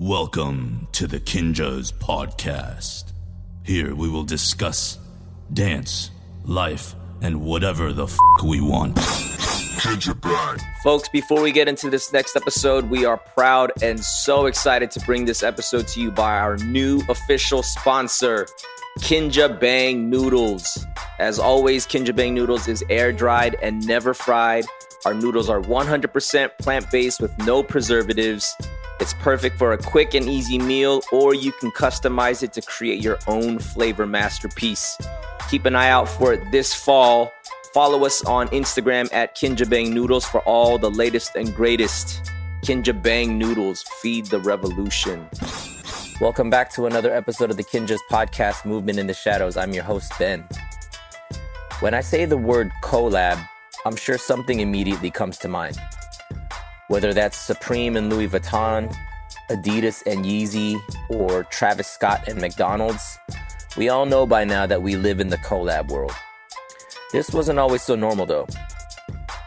Welcome to the Kinja's podcast. Here we will discuss dance, life, and whatever the fuck we want. Kinja Bang. Folks, before we get into this next episode, we are proud and so excited to bring this episode to you by our new official sponsor, Kinja Bang Noodles. As always, Kinja Bang Noodles is air-dried and never fried. Our noodles are 100% plant-based with no preservatives. It's perfect for a quick and easy meal, or you can customize it to create your own flavor masterpiece. Keep an eye out for it this fall. Follow us on Instagram at Kinja Bang Noodles for all the latest and greatest. Kinja Bang Noodles, feed the revolution. Welcome back to another episode of the Kinja's podcast, Movement in the Shadows. I'm your host, Ben. When I say the word collab, I'm sure something immediately comes to mind. Whether that's Supreme and Louis Vuitton, Adidas and Yeezy, or Travis Scott and McDonald's, we all know by now that we live in the collab world. This wasn't always so normal though.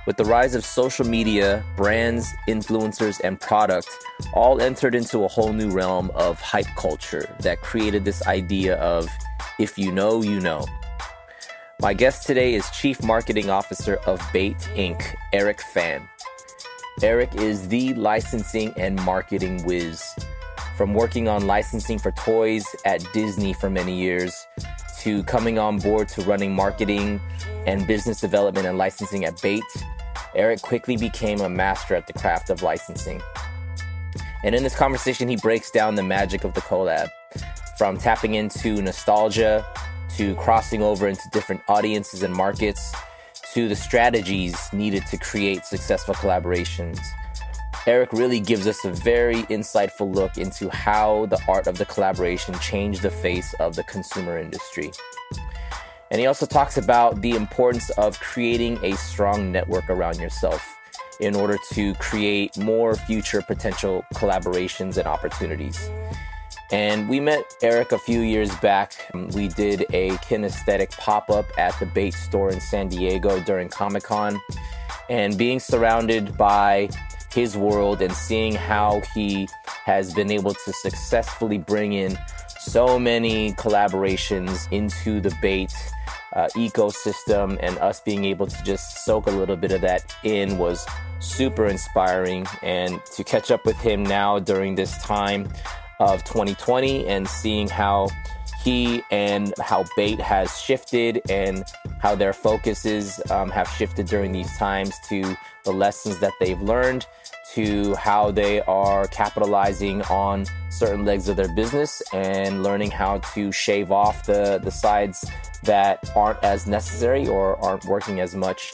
With the rise of social media, brands, influencers, and product all entered into a whole new realm of hype culture that created this idea of, if you know, you know. My guest today is Chief Marketing Officer of Bait, Inc., Eric Fan. Eric is the licensing and marketing whiz. From working on licensing for toys at Disney for many years, to coming on board to running marketing and business development and licensing at Bait, Eric quickly became a master at the craft of licensing. And in this conversation, he breaks down the magic of the collab, from tapping into nostalgia, to crossing over into different audiences and markets, to the strategies needed to create successful collaborations. Eric really gives us a very insightful look into how the art of the collaboration changed the face of the consumer industry. And he also talks about the importance of creating a strong network around yourself in order to create more future potential collaborations and opportunities. And we met Eric a few years back. We did a kinesthetic pop-up at the Bait store in San Diego during Comic-Con. And being surrounded by his world and seeing how he has been able to successfully bring in so many collaborations into the Bait ecosystem, and us being able to just soak a little bit of that in was super inspiring. And to catch up with him now during this time of 2020 and seeing how he and how Bait has shifted and how their focuses have shifted during these times, to the lessons that they've learned, to how they are capitalizing on certain legs of their business and learning how to shave off the sides that aren't as necessary or aren't working as much.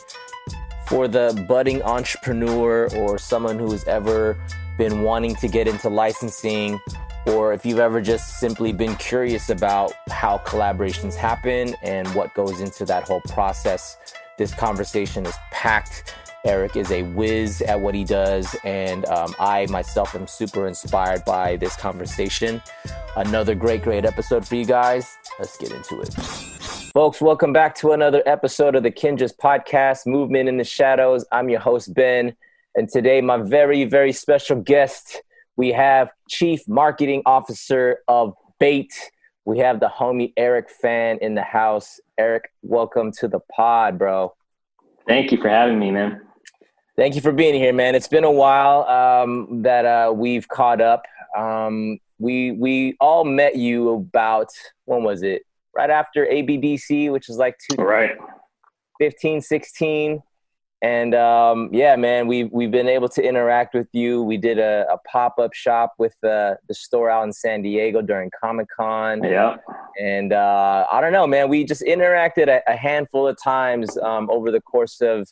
For the budding entrepreneur or someone who's ever been wanting to get into licensing, or if you've ever just simply been curious about how collaborations happen and what goes into that whole process, this conversation is packed. Eric is a whiz at what he does, and I myself am super inspired by this conversation. Another great episode for you guys. Let's get into it. Folks, welcome back to another episode of the Kinja's podcast, Movement in the Shadows. I'm your host, Ben, and today my very special guest, we have Chief Marketing Officer of Bait. We have the homie Eric Fan in the house. Eric, welcome to the pod, bro. Thank you for having me, man. Thank you for being here, man. It's been a while that we've caught up. We all met you about, when was it? Right after ABDC, which is like 2015, 16. And yeah, man, we've been able to interact with you. We did a pop-up shop with the store out in San Diego during Comic-Con. Yeah. And I don't know, man, we just interacted a handful of times over the course of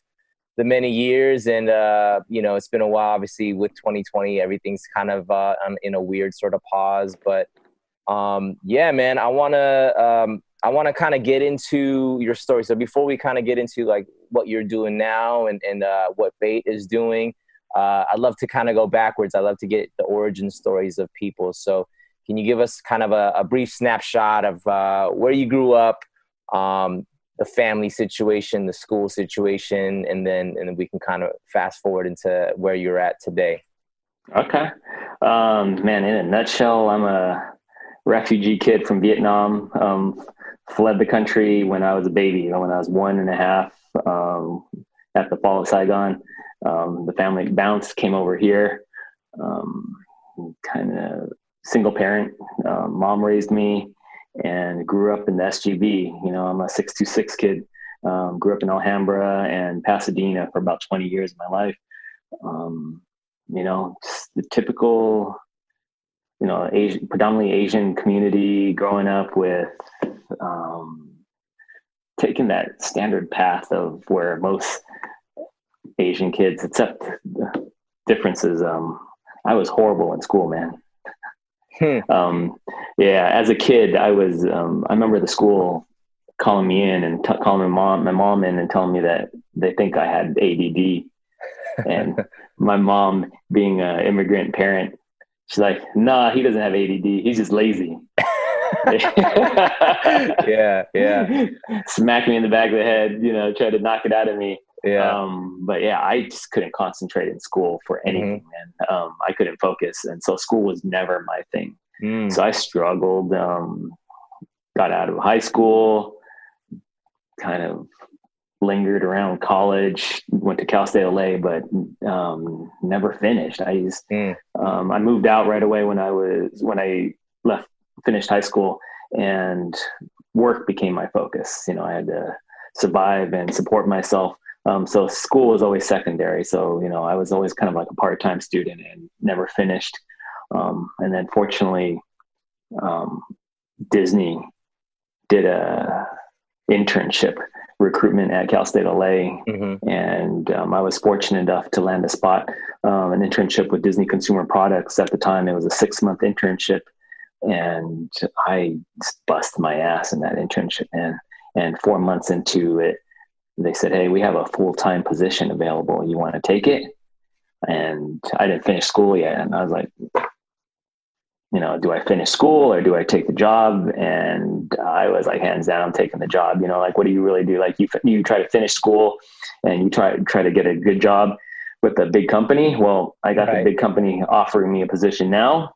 the many years. And, you know, it's been a while, obviously, with 2020, everything's kind of in a weird sort of pause. But yeah, man, I want to kind of get into your story. So before we kind of get into like what you're doing now and what Bait is doing, I'd love to kind of go backwards. I'd love to get the origin stories of people. So can you give us kind of a brief snapshot of where you grew up, the family situation, the school situation, and then we can kind of fast forward into where you're at today? Okay. Man, in a nutshell, I'm a refugee kid from Vietnam. Fled the country when I was a baby, when I was 1.5, at the fall of Saigon. The family bounced, came over here, kind of single parent. Mom raised me and grew up in the SGB. I'm a 626 kid. Grew up in Alhambra and Pasadena for about 20 years of my life. Just the typical, Asian, predominantly Asian community, growing up with taking that standard path of where most Asian kids, except the differences. I was horrible in school, man. Yeah, as a kid, I was, I remember the school calling me in and calling my mom in and telling me that they think I had ADD. And my mom, being an immigrant parent, she's like, nah, he doesn't have ADD. He's just lazy. Yeah. Smacked me in the back of the head, tried to knock it out of me. Yeah. But yeah, I just couldn't concentrate in school for anything, man. I couldn't focus. And so school was never my thing. So I struggled, got out of high school, kind of lingered around college, went to Cal State LA, but never finished. I just I moved out right away when I finished high school, and work became my focus. I had to survive and support myself. So school was always secondary. So, I was always kind of like a part-time student and never finished. And then fortunately, Disney did a internship recruitment at Cal State LA. And I was fortunate enough to land a spot, an internship with Disney Consumer Products. At the time, it was a 6-month internship, and I bust my ass in that internship, man. And 4 months into it, they said, hey, we have a full-time position available. You want to take it? And I didn't finish school yet. And I was like, do I finish school or do I take the job? And I was like, hands down, I'm taking the job. What do you really do? You try to finish school and you try to get a good job with a big company. Well, I got the big company offering me a position now.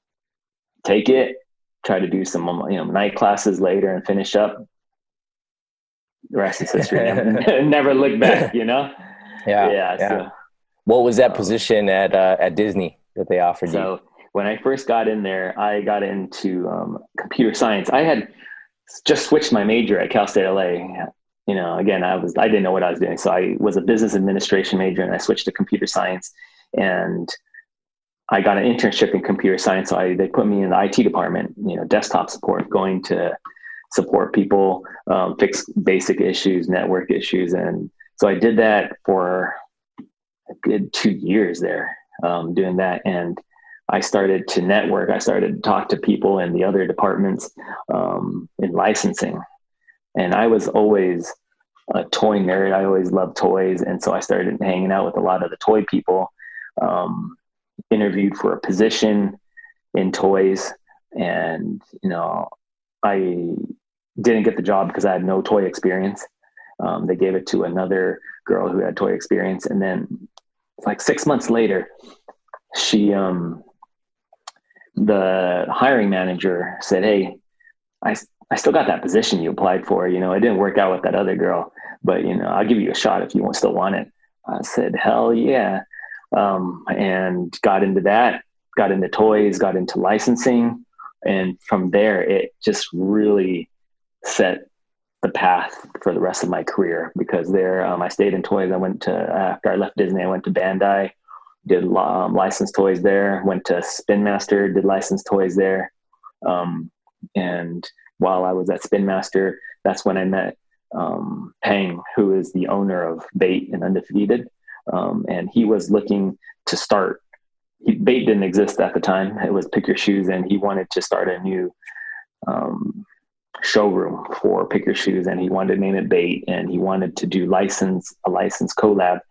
Take it, try to do some, night classes later and finish up. The rest is history. Never look back, Yeah. So, what was that position at Disney that they offered you? So when I first got in there, I got into computer science. I had just switched my major at Cal State LA. Again, I didn't know what I was doing. So I was a business administration major, and I switched to computer science, and I got an internship in computer science. So they put me in the IT department, desktop support, going to support people, fix basic issues, network issues. And so I did that for a good 2 years there, doing that. And I started to network. I started to talk to people in the other departments, in licensing. And I was always a toy nerd. I always loved toys. And so I started hanging out with a lot of the toy people, interviewed for a position in toys. And, I didn't get the job because I had no toy experience. They gave it to another girl who had toy experience. And then 6 months later, she, the hiring manager said, hey, I still got that position you applied for. It didn't work out with that other girl, but I'll give you a shot if you still want it. I said, hell yeah. And got into that, got into toys, got into licensing. And from there, it just really set the path for the rest of my career, because there, I stayed in toys. I went to, after I left Disney, I went to Bandai, did licensed toys there, went to Spin Master, did licensed toys there. And while I was at Spin Master, that's when I met Pang, who is the owner of Bait and Undefeated. And he was looking to start. Bait didn't exist at the time. It was Pick Your Shoes, and he wanted to start a new showroom for Pick Your Shoes, and he wanted to name it Bait, and he wanted to do a license collab.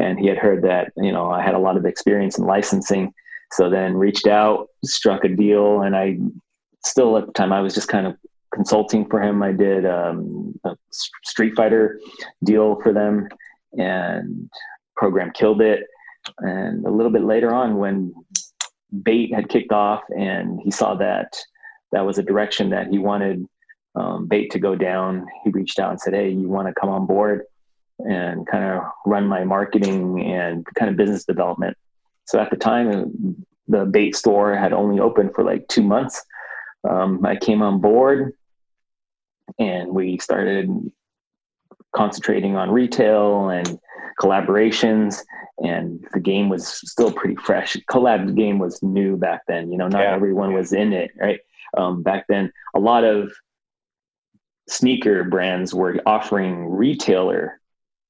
And he had heard that, I had a lot of experience in licensing. So then reached out, struck a deal, and I still at the time, I was just kind of consulting for him. I did a Street Fighter deal for them, and program killed it. And a little bit later on, when Bait had kicked off, and he saw that that was a direction that he wanted Bait to go down. He reached out and said, "Hey, you want to come on board and kind of run my marketing and kind of business development?" So at the time, the Bait store had only opened for like 2 months. I came on board, and we started concentrating on retail and collaborations, and the game was still pretty fresh. Collab game was new back then, you know, not everyone was in it, right? Back then, a lot of sneaker brands were offering retailer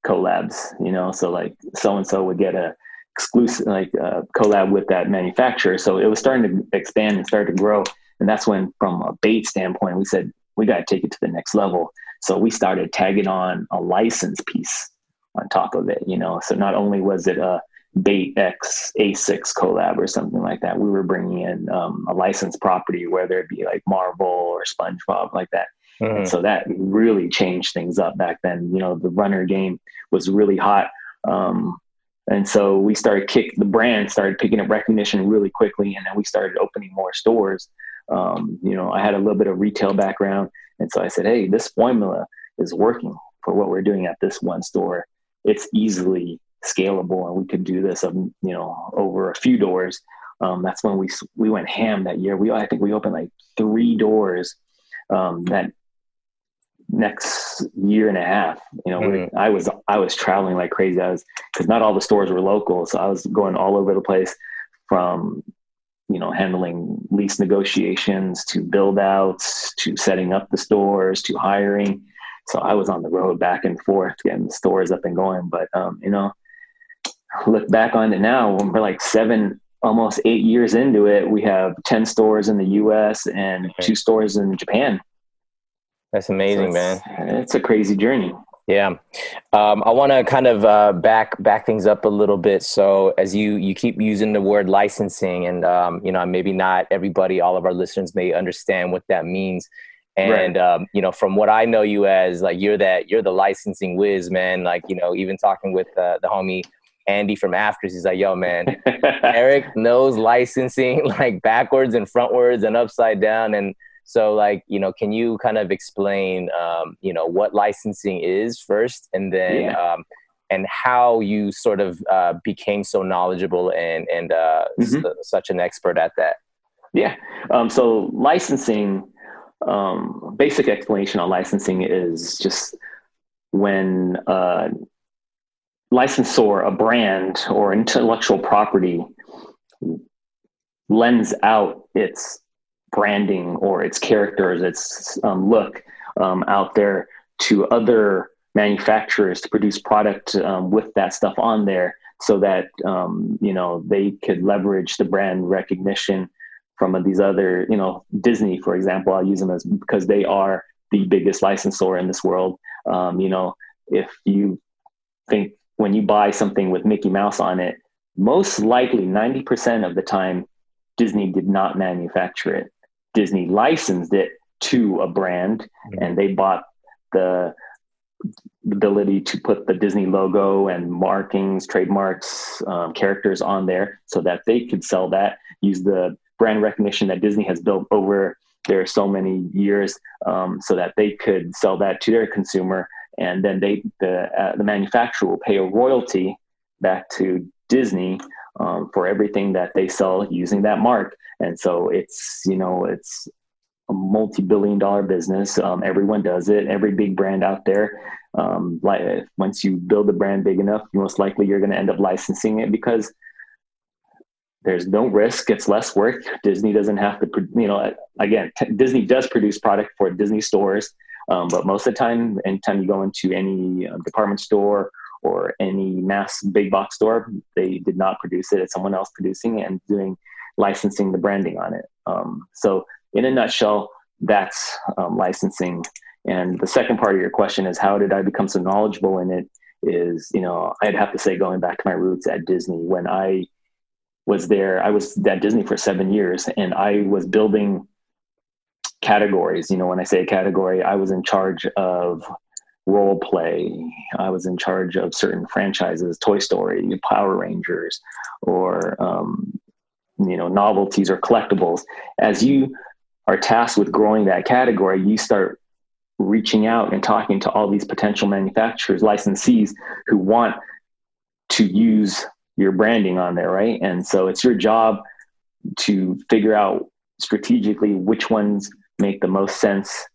collabs, you know, so like so-and-so would get a exclusive, like a collab with that manufacturer. So it was starting to expand and start to grow. And that's when, from a Bait standpoint, we said, we got to take it to the next level. So we started tagging on a license piece on top of it, you know? So not only was it a Bait X A6 collab or something like that, we were bringing in a licensed property, whether it be like Marvel or SpongeBob, like that. And so that really changed things up back then. You know, the runner game was really hot. And so we started the brand started picking up recognition really quickly. And then we started opening more stores. You know, I had a little bit of retail background. And so I said, hey, this formula is working for what we're doing at this one store. It's easily scalable, and we could do this, you know, over a few doors. That's when we went ham that year. I think we opened like 3 doors that next year and a half. You know, I was traveling like crazy. Because not all the stores were local, so I was going all over the place, from, you know, handling lease negotiations to build outs to setting up the stores to hiring. So I was on the road back and forth getting the stores up and going. But, you know, look back on it now, when we're like 7, almost 8 years into it, we have 10 stores in the US and 2 stores in Japan. That's amazing, so man. It's a crazy journey. Yeah. I want to kind of back things up a little bit. So as you keep using the word licensing, and, you know, maybe not everybody, all of our listeners may understand what that means. And, you know, from what I know you as, like, you're the licensing whiz, man. Like, you know, even talking with the homie Andy from Afters, he's like, yo, man, Eric knows licensing like backwards and frontwards and upside down. And so, like, you know, can you kind of explain, you know, what licensing is first, and then, and how you sort of became so knowledgeable and such an expert at that? Yeah. So licensing, basic explanation on licensing is just when a licensor, a brand or intellectual property, lends out its branding or its characters, its look out there to other manufacturers to produce product with that stuff on there, so that, you know, they could leverage the brand recognition from these other, you know, Disney, for example. I'll use them as, because they are the biggest licensor in this world. You know, if you think, when you buy something with Mickey Mouse on it, most likely 90% of the time, Disney did not manufacture it. Disney licensed it to a brand, and they bought the ability to put the Disney logo and markings, trademarks, characters on there, so that they could sell that, use the brand recognition that Disney has built over their so many years, so that they could sell that to their consumer. And then the manufacturer will pay a royalty back to Disney for everything that they sell using that mark. And so it's, you know, it's a multi-billion-dollar business. Everyone does it. Every big brand out there. Like, once you build a brand big enough, most likely you're going to end up licensing it, because there's no risk. It's less work. Disney doesn't have to, you know, again, Disney does produce product for Disney stores. But most of the time, anytime you go into any department store or any mass big box store, they did not produce it. It's someone else producing it and doing licensing the branding on it. So in a nutshell, that's licensing. And the second part of your question is, how did I become so knowledgeable in it? Is, you know, I'd have to say, going back to my roots at Disney. When I was there, I was at Disney for 7 years, and I was building categories. You know, when I say a category, I was in charge of role play. I was in charge of certain franchises, Toy Story, Power Rangers, or you know, novelties or collectibles. As you are tasked with growing that category, you start reaching out and talking to all these potential manufacturers, licensees who want to use your branding on there, right? And so it's your job to figure out strategically which ones make the most sense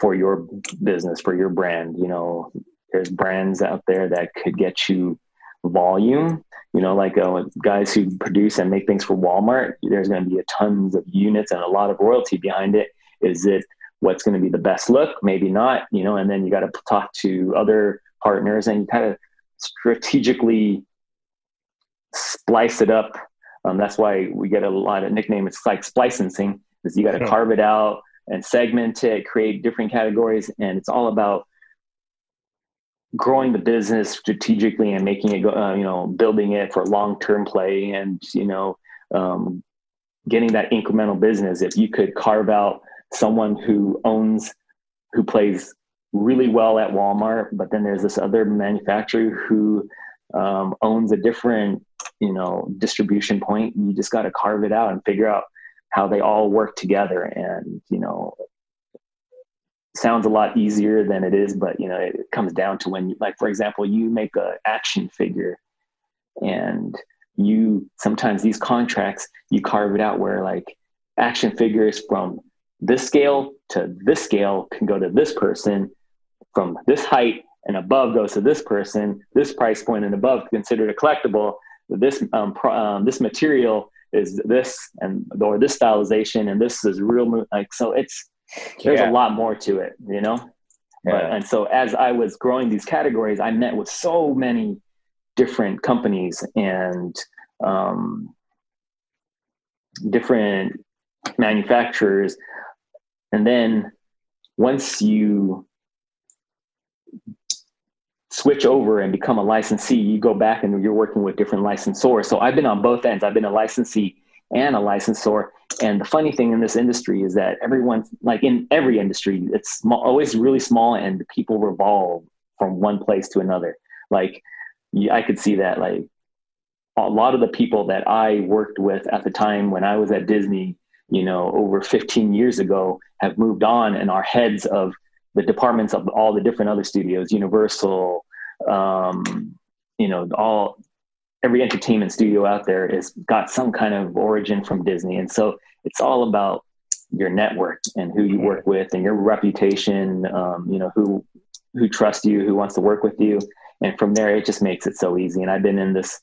for your business, for your brand. You know, there's brands out there that could get you volume, you know, like guys who produce and make things for Walmart. There's going to be a tons of units and a lot of royalty behind it. Is it what's going to be the best look? Maybe not, you know, and then you got to talk to other partners and you kind of strategically splice it up. That's why we get a lot of nickname. It's like splicensing, is you got to carve it out and segment it, create different categories. And it's all about growing the business strategically and making it go, you know, building it for long-term play and, you know, getting that incremental business. If you could carve out someone who plays really well at Walmart, but then there's this other manufacturer who owns a different, you know, distribution point, you just got to carve it out and figure out how they all work together. And, you know, sounds a lot easier than it is, but, you know, it comes down to when, like, for example, you make an action figure and you, sometimes these contracts, you carve it out where like action figures from this scale to this scale can go to this person, from this height and above goes to this person, this price point and above considered a collectible, this, this material is this, and, or this stylization, and this is real, like, so it's, there's a lot more to it, you know? Yeah. But, and so as I was growing these categories, I met with so many different companies and different manufacturers. And then once you switch over and become a licensee, you go back and you're working with different licensors. So I've been on both ends. I've been a licensee and a licensor. And the funny thing in this industry is that everyone, like in every industry, it's small, always really small, and the people revolve from one place to another. Like I could see that, like a lot of the people that I worked with at the time when I was at Disney, you know, over 15 years ago, have moved on and are heads of the departments of all the different other studios, Universal, you know, all, every entertainment studio out there is got some kind of origin from Disney. And so it's all about your network and who you work with and your reputation, you know, who trusts you, who wants to work with you. And from there, it just makes it so easy. And I've been in this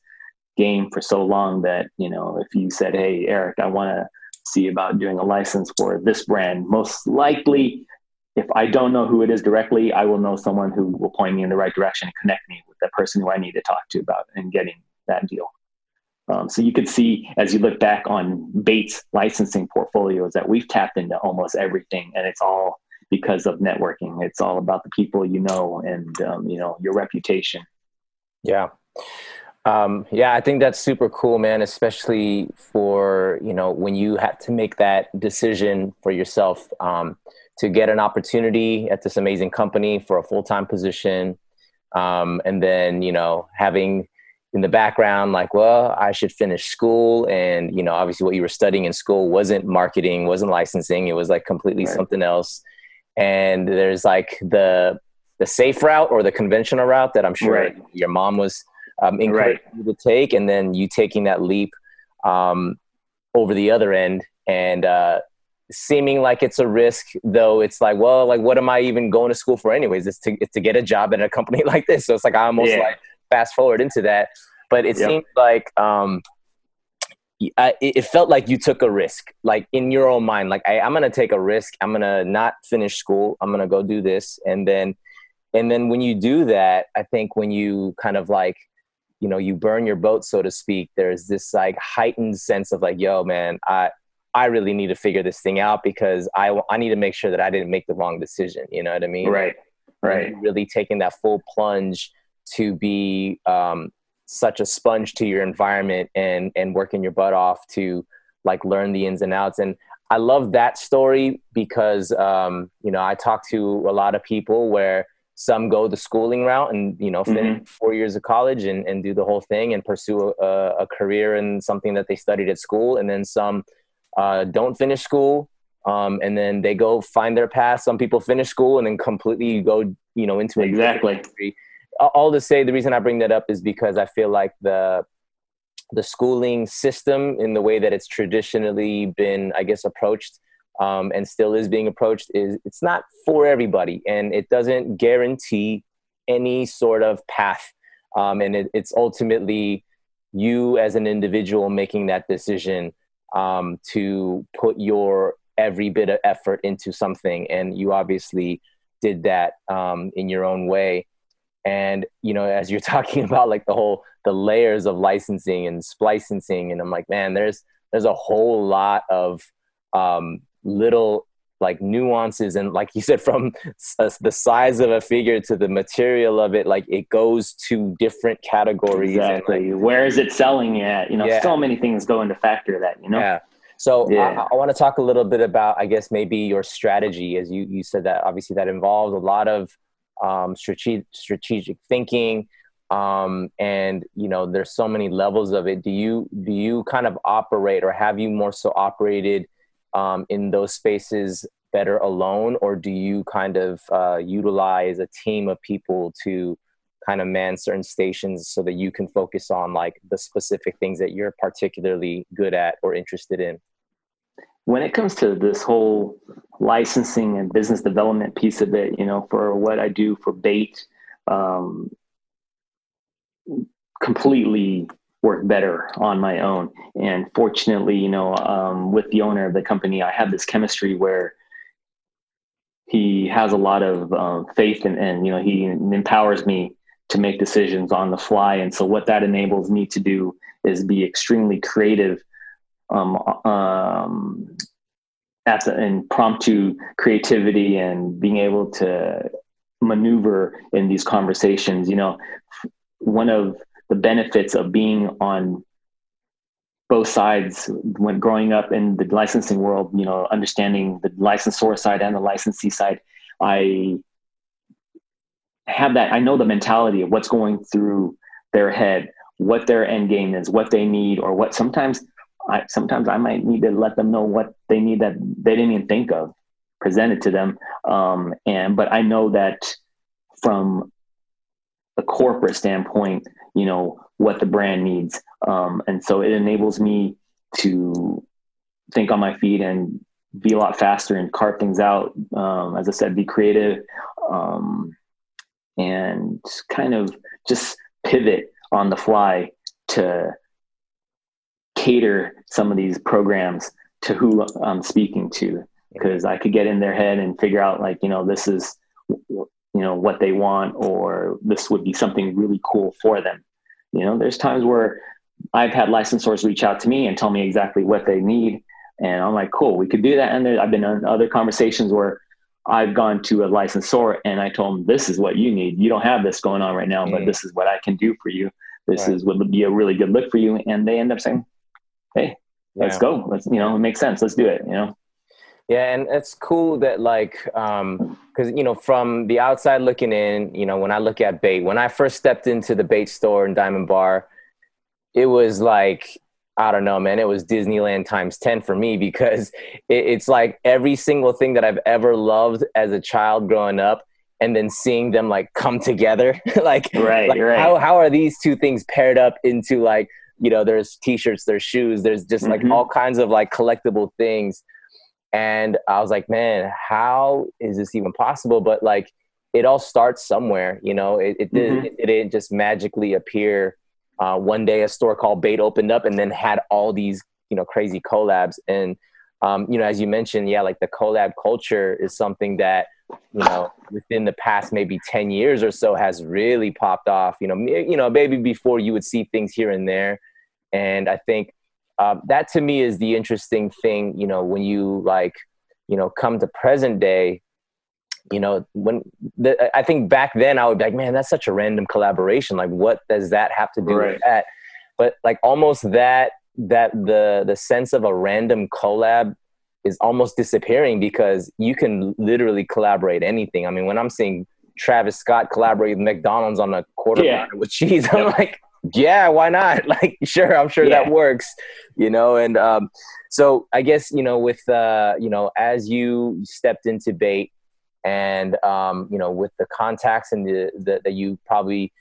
game for so long that, you know, if you said, hey, Eric, I want to see about doing a license for this brand, most likely, if I don't know who it is directly, I will know someone who will point me in the right direction and connect me with the person who I need to talk to about and getting that deal. So you could see, as you look back on Bait's licensing portfolios, that we've tapped into almost everything, and it's all because of networking. It's all about the people you know and you know, your reputation. Yeah. Yeah, I think that's super cool, man, especially for, you know, when you have to make that decision for yourself to get an opportunity at this amazing company for a full-time position, and then, you know, having in the background, like, well, I should finish school. And, you know, obviously what you were studying in school wasn't marketing, wasn't licensing. It was like completely something else. And there's like the safe route or the conventional route that I'm sure your mom was encouraging you to take. And then you taking that leap over the other end and seeming like it's a risk, though. It's like, well, like, what am I even going to school for anyways? It's to get a job at a company like this. So it's like, I almost like fast forward into that, but it seemed like it felt like you took a risk, like in your own mind, like I'm gonna take a risk, I'm gonna not finish school, I'm gonna go do this. And then when you do that, I think when you kind of like, you know, you burn your boat, so to speak, there's this like heightened sense of like, yo man, I really need to figure this thing out, because I need to make sure that I didn't make the wrong decision, you know what I mean? Right. Really taking that full plunge to be such a sponge to your environment and working your butt off to like learn the ins and outs. And I love that story because, you know, I talk to a lot of people where Some go the schooling route and, you know, finish 4 years of college and do the whole thing and pursue a career in something that they studied at school. And then some don't finish school. And then they go find their path. Some people finish school and then completely go, you know, into industry. All to say, the reason I bring that up is because I feel like the schooling system, in the way that it's traditionally been, I guess, approached, and still is being approached, is it's not for everybody, and it doesn't guarantee any sort of path. And it's ultimately you as an individual making that decision to put your every bit of effort into something. And you obviously did that in your own way. And, you know, as you're talking about like the layers of licensing and splicensing, and I'm like, man, there's a whole lot of little like nuances, and like you said, from the size of a figure to the material of it, like it goes to different categories. Exactly. And, like, where is it selling at? You know, so many things go into factor that, you know? Yeah. So I want to talk a little bit about, I guess, maybe your strategy, as you said that obviously that involves a lot of strategic thinking, and, you know, there's so many levels of it. Do you kind of operate, or have you more so operated in those spaces better alone, or do you kind of utilize a team of people to kind of man certain stations so that you can focus on like the specific things that you're particularly good at or interested in? When it comes to this whole licensing and business development piece of it, you know, for what I do for Bait, completely work better on my own. And fortunately, you know, with the owner of the company, I have this chemistry where he has a lot of faith and, you know, he empowers me to make decisions on the fly. And so what that enables me to do is be extremely creative at the impromptu creativity and being able to maneuver in these conversations. You know, one of the benefits of being on both sides when growing up in the licensing world, you know, understanding the licensor side and the licensee side, I have that. I know the mentality of what's going through their head, what their end game is, what they need, or what sometimes I might need to let them know what they need that they didn't even think of, present it to them. But I know that from a corporate standpoint, you know, what the brand needs. And so it enables me to think on my feet and be a lot faster and carve things out. As I said, be creative, and kind of just pivot on the fly to cater some of these programs to who I'm speaking to, because I could get in their head and figure out, like, you know, this is, you know, what they want, or this would be something really cool for them. You know, there's times where I've had licensors reach out to me and tell me exactly what they need. And I'm like, cool, we could do that. And I've been in other conversations where I've gone to a licensor and I told them, this is what you need. You don't have this going on right now, but this is what I can do for you. This is what would be a really good look for you. And they end up saying, hey, let's go. Let's, you know, it makes sense. Let's do it, you know? Yeah. And it's cool that, like, cause, you know, from the outside looking in, you know, when I look at Bait, when I first stepped into the Bait store in Diamond Bar, it was like, I don't know, man, it was Disneyland times 10 for me, because it's like every single thing that I've ever loved as a child growing up, and then seeing them like come together, right. How are these two things paired up into, like, you know, there's t-shirts, there's shoes, there's just like all kinds of like collectible things. And I was like, man, how is this even possible? But like, it all starts somewhere, you know, it didn't just magically appear. One day a store called Bait opened up and then had all these, you know, crazy collabs. And, you know, as you mentioned, like the collab culture is something that, you know, within the past maybe 10 years or so has really popped off. You know, maybe before you would see things here and there. And I think that to me is the interesting thing, you know, when you, like, you know, come to present day, you know, I think back then I would be like, man, that's such a random collaboration. Like, what does that have to do with that? But like almost that the sense of a random collab is almost disappearing, because you can literally collaborate anything. I mean, when I'm seeing Travis Scott collaborate with McDonald's on a quarter pounder with cheese. I'm like, yeah, why not? Like, sure, I'm sure that works, you know? And so I guess, you know, with, you know, as you stepped into Bait and, you know, with the contacts and the that you probably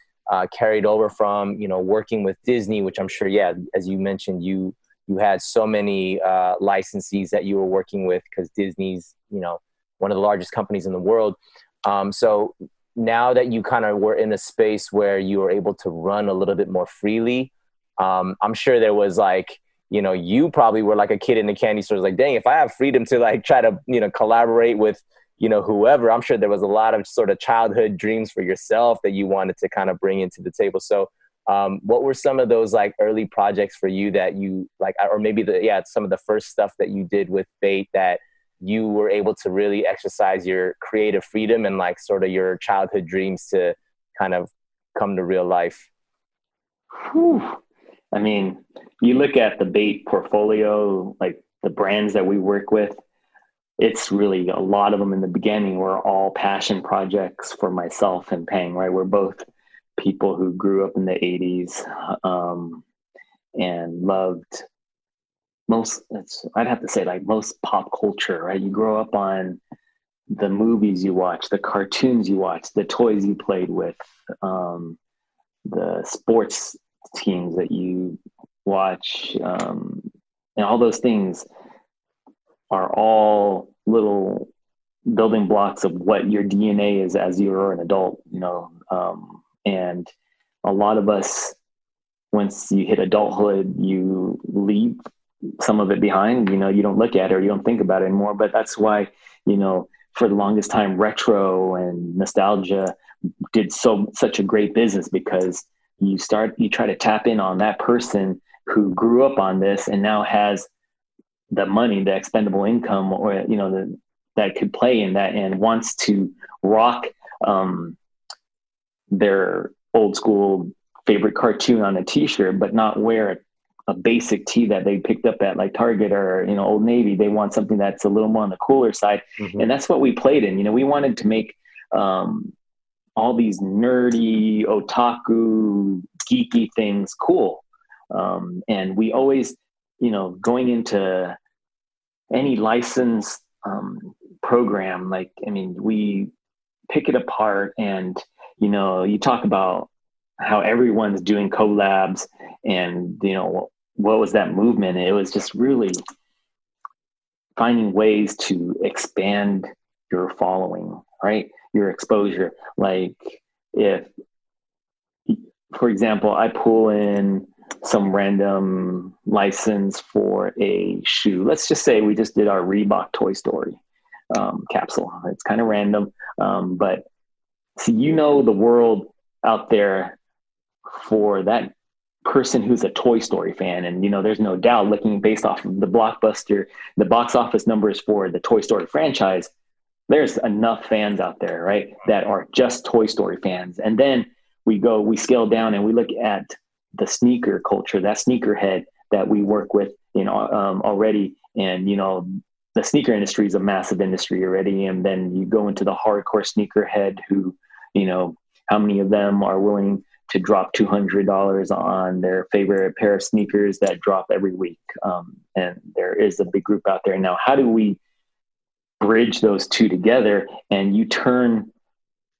carried over from, you know, working with Disney, which I'm sure, yeah, as you mentioned, you had so many licensees that you were working with because Disney's, you know, one of the largest companies in the world. So now that you kind of were in a space where you were able to run a little bit more freely, I'm sure there was like, you know, you probably were like a kid in the candy store. It was like, dang, if I have freedom to like try to, you know, collaborate with, you know, whoever, I'm sure there was a lot of sort of childhood dreams for yourself that you wanted to kind of bring into the table. So what were some of those like early projects for you that you like, or maybe some of the first stuff that you did with Bait that you were able to really exercise your creative freedom and like sort of your childhood dreams to kind of come to real life? Whew. I mean, you look at the Bait portfolio, like the brands that we work with, it's really a lot of them in the beginning were all passion projects for myself and Pang, right? We're both people who grew up in the 80s and loved most pop culture, right? You grow up on the movies you watch, the cartoons you watch, the toys you played with, the sports teams that you watch, and all those things are all little building blocks of what your DNA is as you're an adult, you know? And a lot of us, once you hit adulthood, you leave some of it behind, you know, you don't look at it or you don't think about it anymore. But that's why, you know, for the longest time, retro and nostalgia did such a great business, because you try to tap in on that person who grew up on this and now has the money, the expendable income, or, you know, that could play in that and wants to rock their old school favorite cartoon on a t-shirt, but not wear a basic tee that they picked up at like Target or, you know, Old Navy. They want something that's a little more on the cooler side. Mm-hmm. And that's what we played in. You know, we wanted to make all these nerdy, otaku, geeky things cool. And we always, you know, going into any licensed program, like, I mean, we pick it apart and, you know, you talk about how everyone's doing collabs and, you know, what was that movement? It was just really finding ways to expand your following, right? Your exposure. Like if, for example, I pull in some random license for a shoe. Let's just say we just did our Reebok Toy Story capsule. It's kind of random, but so, you know, the world out there for that person who's a Toy Story fan. And, you know, there's no doubt, looking based off of the blockbuster, the box office numbers for the Toy Story franchise, there's enough fans out there, right, that are just Toy Story fans. And then we scale down and we look at the sneaker culture, that sneakerhead that we work with, you know, already. And, you know, the sneaker industry is a massive industry already. And then you go into the hardcore sneakerhead who, you know, how many of them are willing to drop $200 on their favorite pair of sneakers that drop every week? And there is a big group out there. Now, how do we bridge those two together? And you turn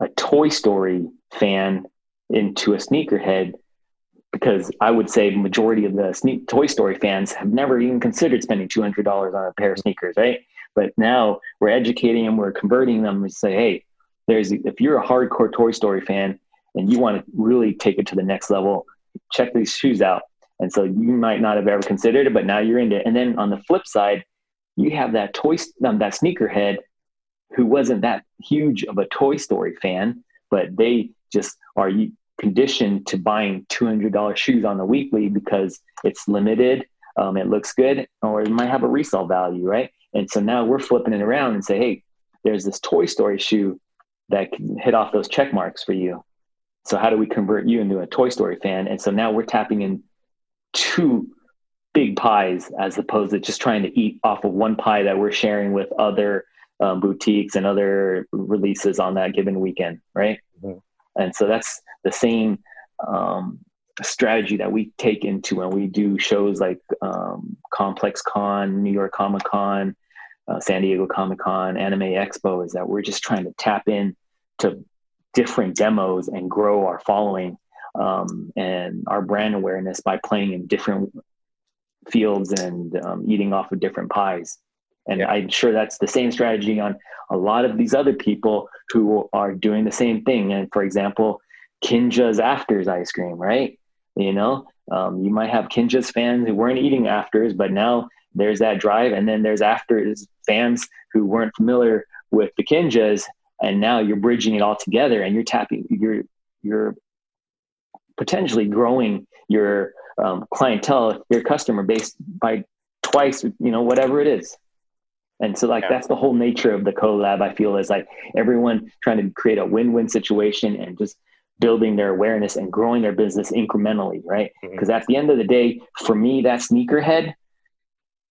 a Toy Story fan into a sneakerhead, because I would say majority of the Toy Story fans have never even considered spending $200 on a pair of sneakers, right? But now we're educating them, we're converting them and say, hey, if you're a hardcore Toy Story fan and you want to really take it to the next level, check these shoes out. And so you might not have ever considered it, but now you're into it. And then on the flip side, you have that that sneakerhead who wasn't that huge of a Toy Story fan, but they just are conditioned to buying $200 shoes on the weekly because it's limited, it looks good, or it might have a resale value, right? And so now we're flipping it around and say, hey, there's this Toy Story shoe that can hit off those check marks for you. So how do we convert you into a Toy Story fan? And so now we're tapping in two big pies as opposed to just trying to eat off of one pie that we're sharing with other boutiques and other releases on that given weekend, right? Mm-hmm. And so that's the same strategy that we take into when we do shows like Complex Con, New York Comic Con, San Diego Comic Con, Anime Expo, is that we're just trying to tap in to different demos and grow our following and our brand awareness by playing in different fields and eating off of different pies. And yeah. I'm sure that's the same strategy on a lot of these other people who are doing the same thing. And for example, Kinja's Afters ice cream, right? You know, you might have Kinja's fans who weren't eating Afters, but now there's that drive. And then there's Afters fans who weren't familiar with the Kinjas. And now you're bridging it all together and you're tapping, you're potentially growing your clientele, your customer base by twice, you know, whatever it is. And so like, yeah. that's the whole nature of the collab. I feel is like everyone trying to create a win-win situation and just building their awareness and growing their business incrementally. Right. Mm-hmm. Cause at the end of the day, for me, that sneakerhead,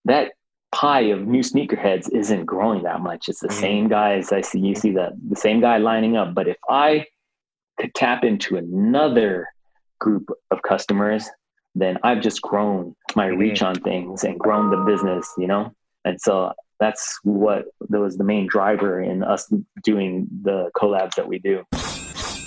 that pie of new sneakerheads isn't growing that much. It's the mm-hmm. same guys. I see, you see the same guy lining up, but if I could tap into another group of customers, then I've just grown my mm-hmm. reach on things and grown the business, you know? And so that's what that was the main driver in us doing the collabs that we do.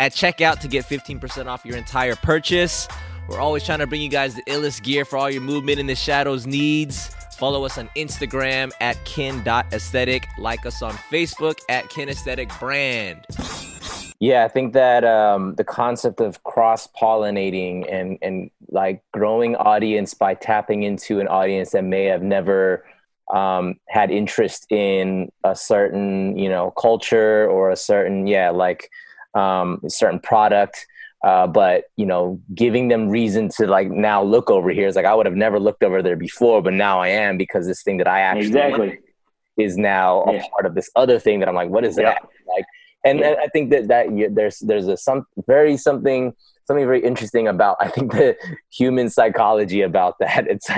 at checkout to get 15% off your entire purchase. We're always trying to bring you guys the illest gear for all your movement in the shadows needs. Follow us on Instagram at kin.aesthetic. Like us on Facebook at Kinesthetic Brand. Yeah, I think that the concept of cross-pollinating and like growing audience by tapping into an audience that may have never had interest in a certain, you know, culture or a certain, a certain product. But, you know, giving them reason to like now look over here is like, I would have never looked over there before, but now I am, because this thing that I actually like is now a part of this other thing that I'm like, what is that? Like, and I think that there's a something very interesting about, I think, the human psychology about that. It's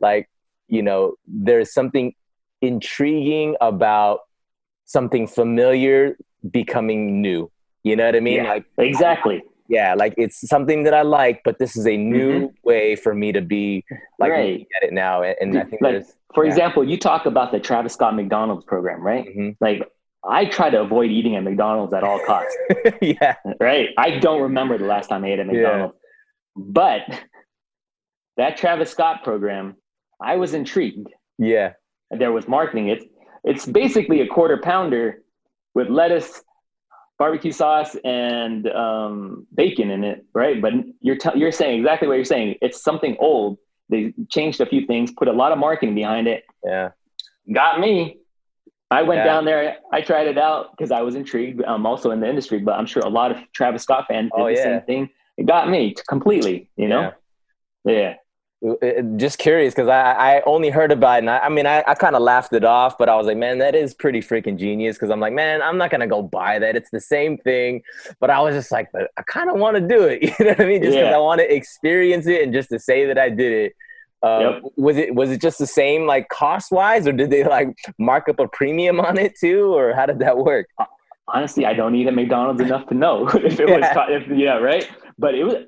like, you know, there's something intriguing about something familiar becoming new. You know what I mean? Yeah, like, exactly. Yeah, like it's something that I like, but this is a new mm-hmm. way for me to be like looking at it now. And I think like, there's, for example, you talk about the Travis Scott McDonald's program, right? Mm-hmm. Like I try to avoid eating at McDonald's at all costs. Yeah. Right. I don't remember the last time I ate at McDonald's. Yeah. But that Travis Scott program, I was intrigued. Yeah. There was marketing. It's basically a quarter pounder with lettuce, barbecue sauce, and bacon in it, right? But you're saying exactly what you're saying. It's something old. They changed a few things, put a lot of marketing behind it. Yeah, got me. I went down there. I tried it out because I was intrigued. I'm also in the industry, but I'm sure a lot of Travis Scott fans did the same thing. It got me completely, you know? Yeah. Just curious, because I only heard about it, and I mean I kind of laughed it off, but I was like, man, that is pretty freaking genius, because I'm like, man, I'm not gonna go buy that, it's the same thing, but I was just like, but I kind of want to do it, you know what I mean, just because I want to experience it, and just to say that I did it. Was it just the same, like cost wise, or did they like mark up a premium on it too, or how did that work? Honestly, I don't eat at McDonald's enough to know if it was right, but it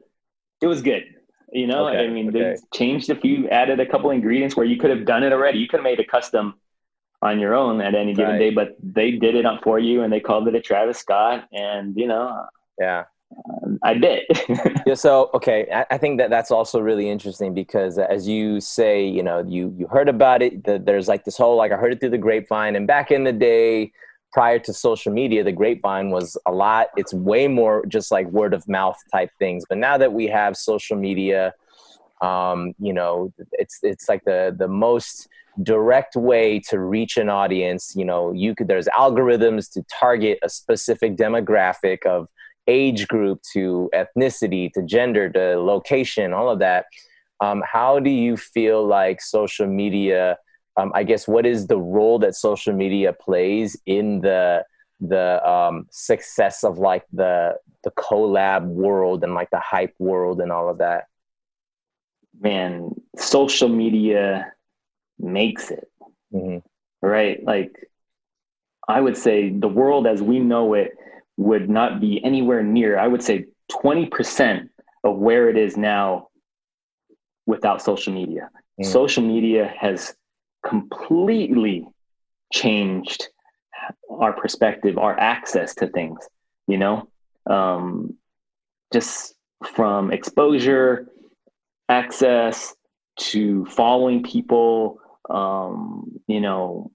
was good. You know, okay, I mean, they changed a few, added a couple ingredients where you could have done it already. You could have made a custom on your own at any given day, but they did it up for you and they called it a Travis Scott. And, you know, I did. Yeah. So, okay. I think that that's also really interesting because as you say, you know, you heard about it, there's like this whole, like I heard it through the grapevine, and back in the day, prior to social media, the grapevine was a lot. It's way more just like word of mouth type things. But now that we have social media, you know, it's like the most direct way to reach an audience. You know, there's algorithms to target a specific demographic of age group to ethnicity, to gender, to location, all of that. How do you feel like social media, I guess, what is the role that social media plays in the success of like the collab world and like the hype world and all of that? Man, social media makes it, right? Like, I would say the world as we know it would not be anywhere near, I would say 20% of where it is now without social media. Social media has completely changed our perspective, our access to things, you know, just from exposure, access to following people. You know,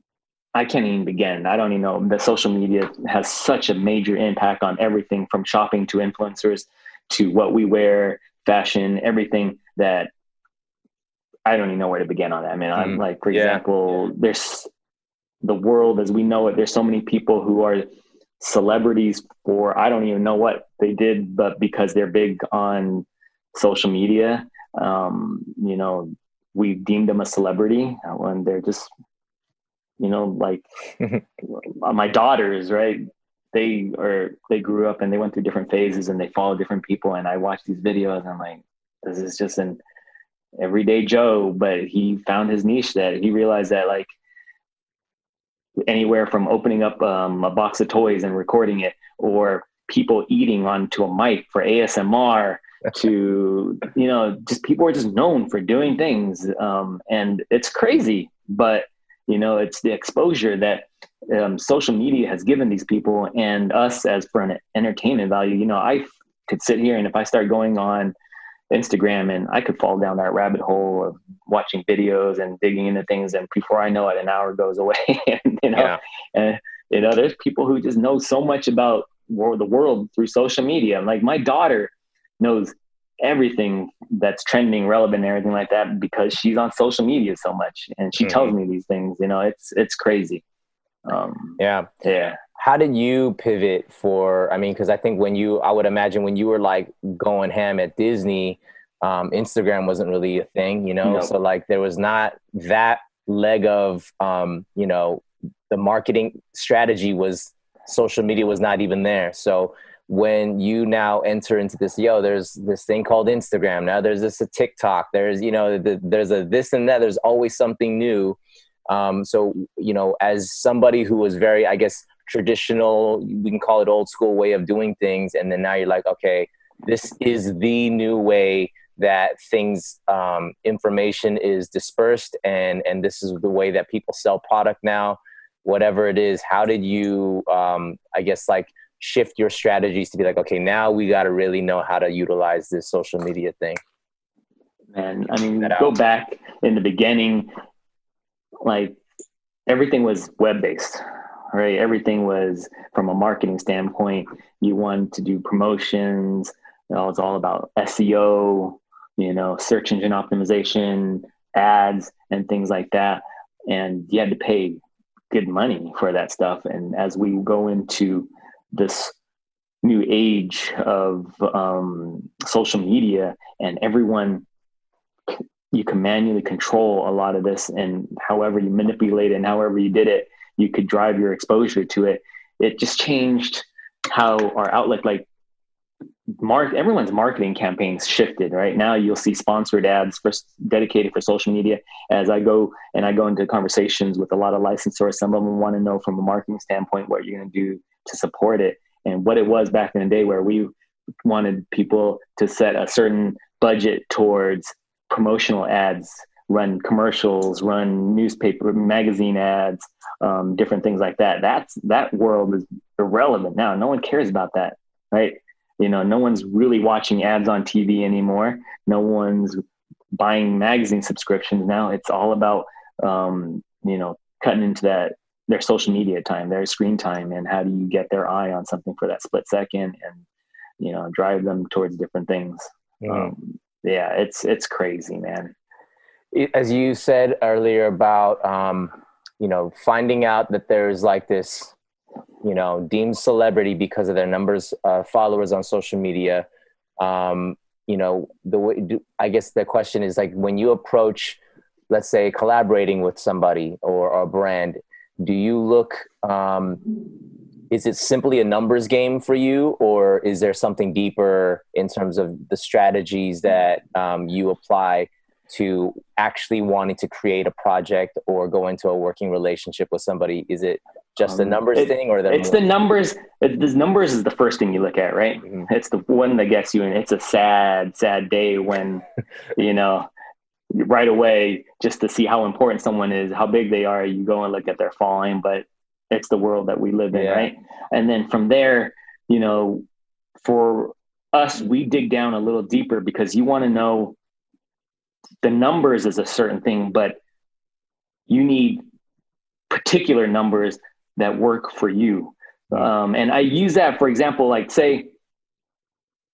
I can't even begin. I don't even know. The social media has such a major impact on everything from shopping to influencers to what we wear, fashion, everything that I don't even know where to begin on that. I mean, I'm like, for example, there's the world as we know it. There's so many people who are celebrities for, I don't even know what they did, but because they're big on social media, you know, we deemed them a celebrity when they're just, you know, like my daughters, right. They grew up and they went through different phases and they follow different people. And I watch these videos and I'm like, this is just an everyday Joe, but he found his niche that he realized that like anywhere from opening up a box of toys and recording it, or people eating onto a mic for ASMR to, you know, just people are just known for doing things. And it's crazy, but you know, it's the exposure that social media has given these people and us as for an entertainment value. You know, I could sit here and if I start going on Instagram and I could fall down that rabbit hole of watching videos and digging into things. And before I know it, an hour goes away, and, you know, and, you know, there's people who just know so much about the world through social media. Like my daughter knows everything that's trending, relevant, and everything like that because she's on social media so much. And she tells me these things, you know, it's crazy. How did you pivot for, I mean, because I think I would imagine when you were like going ham at Disney, Instagram wasn't really a thing, you know? No. So like there was not that leg of, you know, the marketing strategy was social media was not even there. So when you now enter into this, there's this thing called Instagram. Now there's this a TikTok. There's, you know, there's a this and that. There's always something new. So, you know, as somebody who was very, I guess, traditional, we can call it old school way of doing things. And then now you're like, okay, this is the new way that things, information is dispersed. And this is the way that people sell product now, whatever it is. How did you, I guess, like shift your strategies to be like, okay, now we got to really know how to utilize this social media thing? And I mean, go back in the beginning, like everything was web-based. Right. Everything was from a marketing standpoint. You wanted to do promotions. You know, it's all about SEO, you know, search engine optimization, ads and things like that. And you had to pay good money for that stuff. And as we go into this new age of social media and everyone, you can manually control a lot of this, and however you manipulate it and however you did it, you could drive your exposure to it. It just changed how our outlook, like everyone's marketing campaigns shifted. Right now you'll see sponsored ads dedicated for social media. As I go into conversations with a lot of licensors, some of them want to know from a marketing standpoint what you're going to do to support it. And what it was back in the day where we wanted people to set a certain budget towards promotional ads, run commercials, run newspaper, magazine ads, different things like that. That world is irrelevant now. No one cares about that, right? You know, no one's really watching ads on TV anymore. No one's buying magazine subscriptions now. It's all about, you know, cutting into that, their social media time, their screen time, and how do you get their eye on something for that split second and, you know, drive them towards different things. Wow. Yeah, it's crazy, man. As you said earlier about, you know, finding out that there's like this, you know, deemed celebrity because of their numbers, followers on social media. You know, the way, I guess the question is like, when you approach, let's say, collaborating with somebody or a brand, do you look, is it simply a numbers game for you, or is there something deeper in terms of the strategies that you apply to actually wanting to create a project or go into a working relationship with somebody? Is it just the numbers thing, or it's more? The numbers. The numbers is the first thing you look at, right? Mm-hmm. It's the one that gets you in. It's a sad, sad day when, you know, right away, just to see how important someone is, how big they are, you go and look at their following, but it's the world that we live in, yeah. Right? And then from there, you know, for us, we dig down a little deeper because you want to know the numbers is a certain thing, but you need particular numbers that work for you. Right. And I use that, for example, like say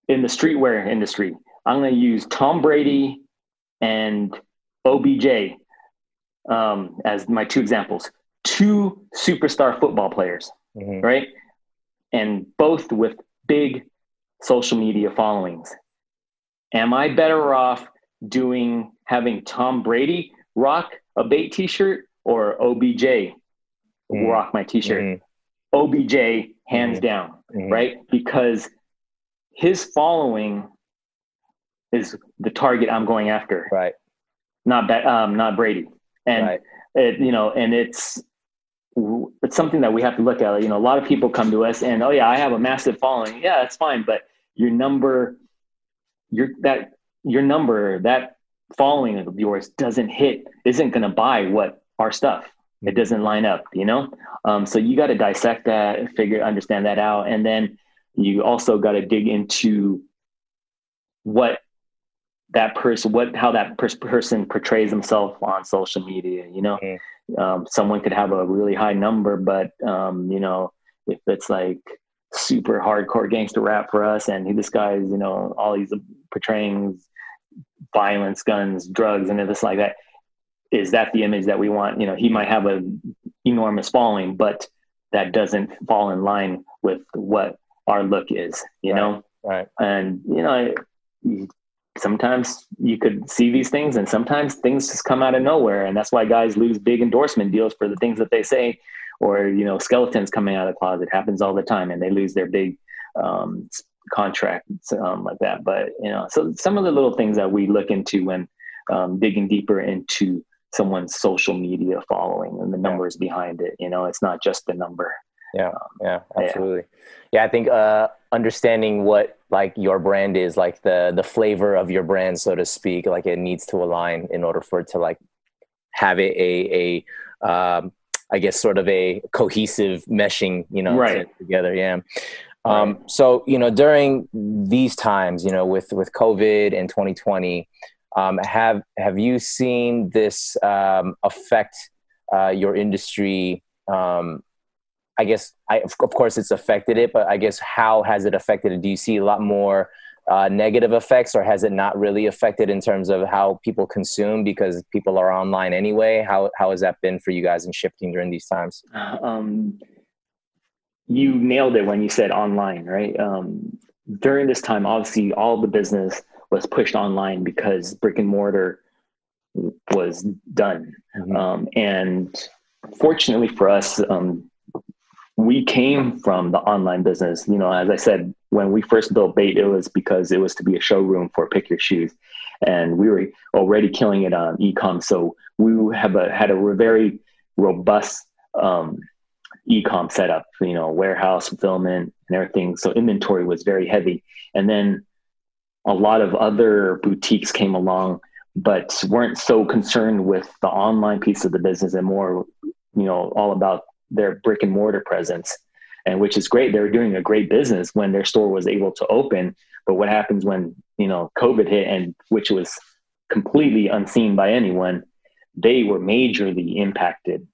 in the streetwear industry, I'm going to use Tom Brady and OBJ as my two examples, two superstar football players, mm-hmm. right? And both with big social media followings. Am I better off having Tom Brady rock a Bait t-shirt or OBJ mm-hmm. rock my t-shirt? Mm-hmm. OBJ hands mm-hmm. down, mm-hmm. right? Because his following is the target I'm going after, right? Not Brady, and right. it, you know, and it's something that we have to look at. You know, a lot of people come to us and, oh yeah, I have a massive following. Yeah, that's fine, but that following of yours isn't going to buy what our stuff. It doesn't line up, you know? So you got to dissect that, understand that out. And then you also got to dig into how that person portrays himself on social media. You know, mm-hmm. Someone could have a really high number, but you know, if it's like super hardcore gangster rap for us, and this guy's, you know, all he's portraying violence, guns, drugs, and everything like that. Is that the image that we want? You know, he might have an enormous following, but that doesn't fall in line with what our look is, you right, know? Right. And, you know, sometimes you could see these things, and sometimes things just come out of nowhere. And that's why guys lose big endorsement deals for the things that they say, or, you know, skeletons coming out of the closet. It happens all the time, and they lose their big, contracts like that. But, you know, so some of the little things that we look into when digging deeper into someone's social media following and the numbers yeah. behind it, you know, it's not just the number. Yeah. Yeah, absolutely. Yeah. I think understanding what like your brand is, like the flavor of your brand, so to speak, like it needs to align in order for it to like have I guess sort of a cohesive meshing, you know, right. together. Yeah. So, you know, during these times, you know, with COVID and 2020, have you seen this affect your industry? I guess, of course, it's affected it, but I guess how has it affected it? Do you see a lot more negative effects, or has it not really affected in terms of how people consume because people are online anyway? How has that been for you guys in shifting during these times? You nailed it when you said online, right? During this time, obviously, all the business was pushed online because brick and mortar was done. Mm-hmm. And fortunately for us, we came from the online business. You know, as I said, when we first built Bait, it was because it was to be a showroom for Pick Your Shoes. And we were already killing it on e-com. So we had a very robust e-com setup, you know, warehouse fulfillment and everything. So inventory was very heavy. And then a lot of other boutiques came along, but weren't so concerned with the online piece of the business and more, you know, all about their brick and mortar presence, and which is great. They were doing a great business when their store was able to open. But what happens when, you know, COVID hit, and which was completely unseen by anyone, they were majorly impacted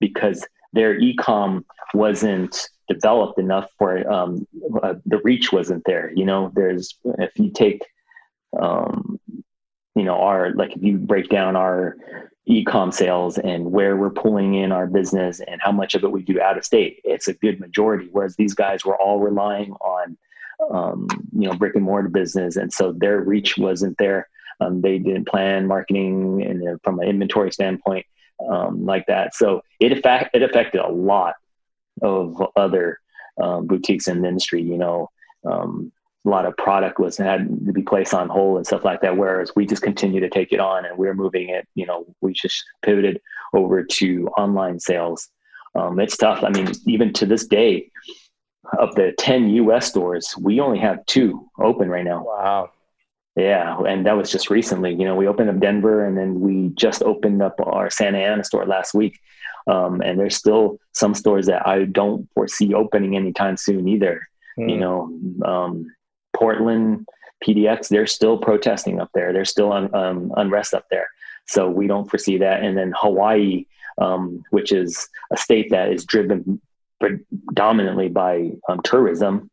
because their e-com wasn't developed enough for the reach wasn't there. You know, there's, if you take, you know, our, like if you break down our e-com sales and where we're pulling in our business and how much of it we do out of state, it's a good majority. Whereas these guys were all relying on, you know, brick and mortar business. And so their reach wasn't there. They didn't plan marketing and from an inventory standpoint like that. So it affected a lot of other boutiques in the industry, you know, a lot of product was had to be placed on hold and stuff like that. Whereas we just continue to take it on and we're moving it, you know, we just pivoted over to online sales. It's tough. I mean, even to this day, of the 10 US stores, we only have 2 open right now. Wow. Yeah. And that was just recently, you know, we opened up Denver and then we just opened up our Santa Ana store last week. And there's still some stores that I don't foresee opening anytime soon either. Mm. You know, Portland PDX, they're still protesting up there. There's still unrest up there. So we don't foresee that. And then Hawaii, which is a state that is driven predominantly by tourism,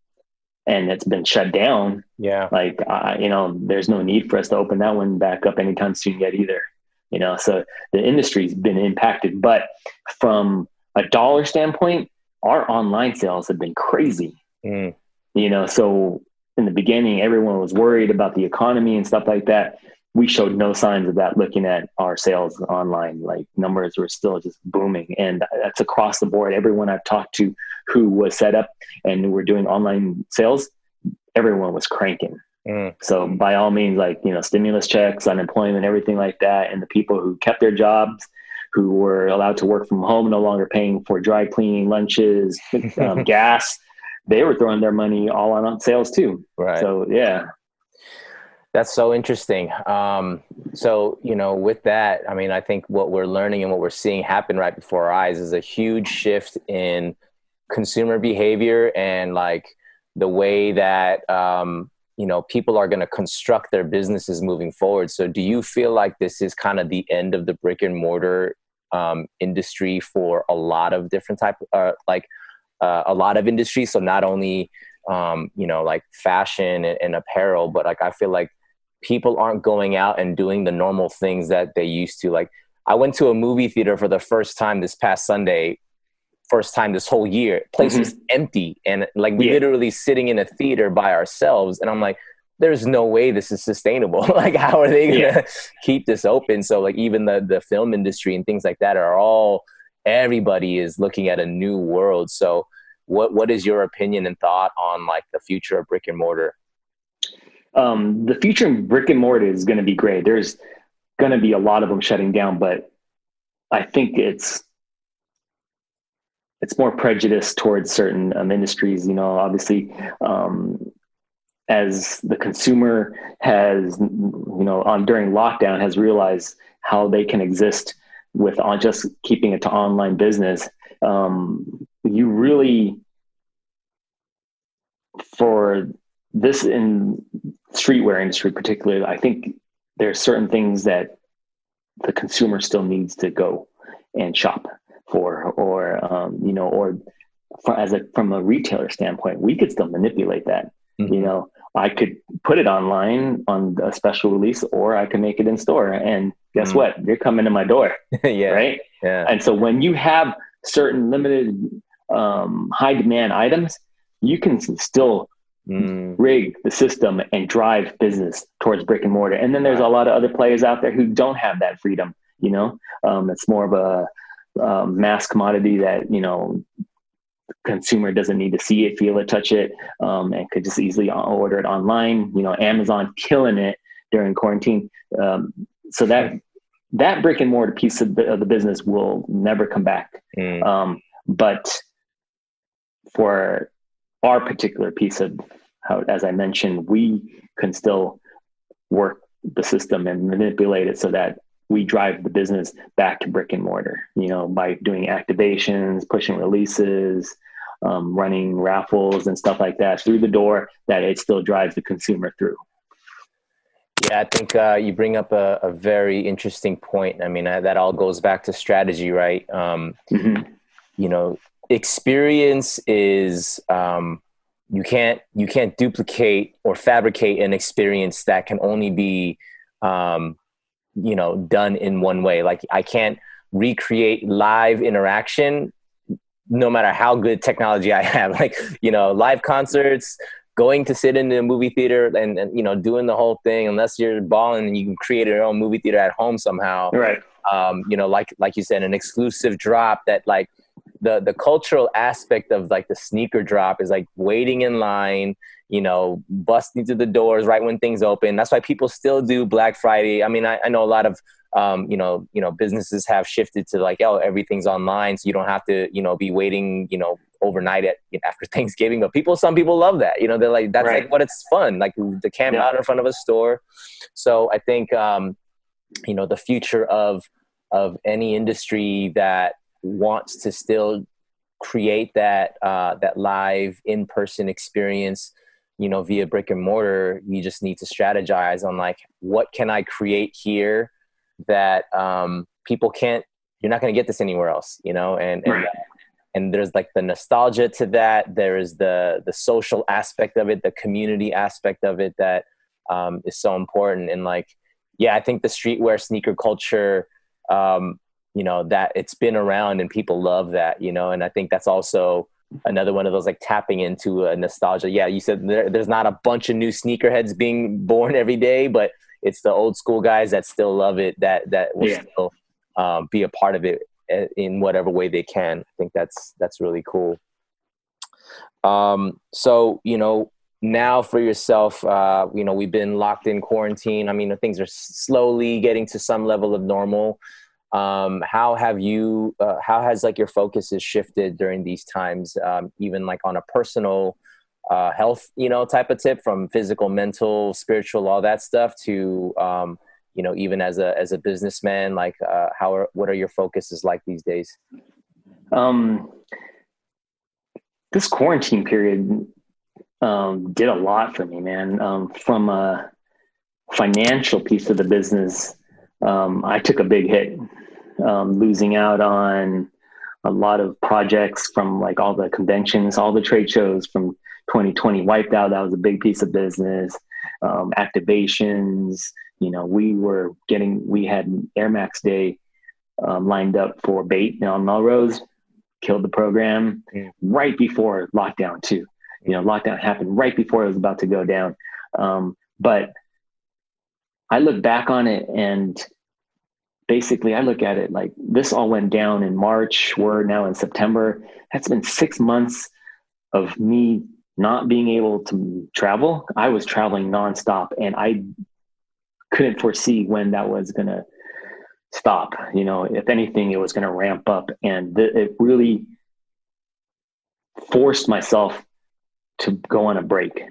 and it's been shut down. Yeah. Like, you know, there's no need for us to open that one back up anytime soon yet either. You know, so the industry's been impacted, but from a dollar standpoint, our online sales have been crazy. Mm. You know, so in the beginning, everyone was worried about the economy and stuff like that. We showed no signs of that looking at our sales online. Like, numbers were still just booming, and that's across the board. Everyone I've talked to who was set up and who were doing online sales, everyone was cranking. Mm. So by all means, like, you know, stimulus checks, unemployment, everything like that. And the people who kept their jobs, who were allowed to work from home, no longer paying for dry cleaning, lunches, gas, they were throwing their money all on sales too. Right. So, yeah. That's so interesting. So, you know, with that, I mean, I think what we're learning and what we're seeing happen right before our eyes is a huge shift in consumer behavior and like the way that, you know, people are going to construct their businesses moving forward. So do you feel like this is kind of the end of the brick and mortar industry for a lot of different type, a lot of industries? So not only, you know, like fashion and apparel, but like, I feel like people aren't going out and doing the normal things that they used to. Like, I went to a movie theater for the first time this past Sunday, first time this whole year. Place was empty, and like we literally sitting in a theater by ourselves, and I'm like, there's no way this is sustainable. Like, how are they gonna keep this open? So like even the film industry and things like that are all, everybody is looking at a new world. So what is your opinion and thought on like the future of brick and mortar? The future of brick and mortar is going to be great. There's going to be a lot of them shutting down, but I think it's more prejudice towards certain industries. You know, obviously, as the consumer has, you know, during lockdown has realized how they can exist with on just keeping it to online business. You really, for this in streetwear industry particularly, I think there are certain things that the consumer still needs to go and shop for, or, you know, or from a retailer standpoint, we could still manipulate that. Mm-hmm. You know, I could put it online on a special release, or I could make it in store, and guess what? You're coming to my door. Right. Yeah. And so when you have certain limited, high demand items, you can still rig the system and drive business towards brick and mortar. And then there's a lot of other players out there who don't have that freedom. You know, it's more of a mass commodity that, you know, the consumer doesn't need to see it, feel it, touch it, and could just easily order it online. You know, Amazon killing it during quarantine. So that brick and mortar piece of the business will never come back. But for our particular piece of as I mentioned, we can still work the system and manipulate it so that we drive the business back to brick and mortar, you know, by doing activations, pushing releases, running raffles and stuff like that through the door, that it still drives the consumer through. Yeah, I think you bring up a very interesting point. I mean, that all goes back to strategy, right? You know, experience is, you can't duplicate or fabricate an experience that can only be, you know, done in one way. Like, I can't recreate live interaction no matter how good technology I have. Like, you know, live concerts, going to sit in the movie theater and you know, doing the whole thing, unless you're balling and you can create your own movie theater at home somehow. Right. You know, like you said, an exclusive drop that, like, the cultural aspect of, like, the sneaker drop is like waiting in line, you know, busting through the doors right when things open. That's why people still do Black Friday. I mean, I know a lot of, you know, businesses have shifted to, like, oh, everything's online, so you don't have to, you know, be waiting, you know, overnight at, you know, after Thanksgiving. But some people love that, you know, they're like, that's right. Like, what it's fun, like to camp out in front of a store. So I think, you know, the future of any industry that wants to still create that live in-person experience, you know, via brick and mortar, you just need to strategize on, like, what can I create here that people can't, you're not going to get this anywhere else, you know, and there's, like, the nostalgia to that. There is the social aspect of it, the community aspect of it that is so important. And, like, yeah, I think the streetwear sneaker culture, you know, that it's been around and people love that, you know, and I think that's also another one of those, like, tapping into a nostalgia. Yeah, you said there's not a bunch of new sneakerheads being born every day, but it's the old school guys that still love it, that will still be a part of it in whatever way they can. I think that's really cool. So, you know, now for yourself, you know, we've been locked in quarantine. I mean, things are slowly getting to some level of normal. How has like your focuses shifted during these times, even like on a personal health, you know, type of tip, from physical, mental, spiritual, all that stuff, to you know, even as a businessman, like what are your focuses like these days? This quarantine period did a lot for me, man. From a financial piece of the business, I took a big hit, losing out on a lot of projects from, like, all the conventions, all the trade shows from 2020 wiped out. That was a big piece of business. Activations, you know, we had Air Max Day lined up for Bait on Melrose, killed the program right before lockdown too. You know, lockdown happened right before it was about to go down. But I look back on it, and basically I look at it like, this all went down in March. We're now in September. That's been 6 months of me not being able to travel. I was traveling nonstop, and I couldn't foresee when that was going to stop. You know, if anything, it was going to ramp up, and it really forced myself to go on a break.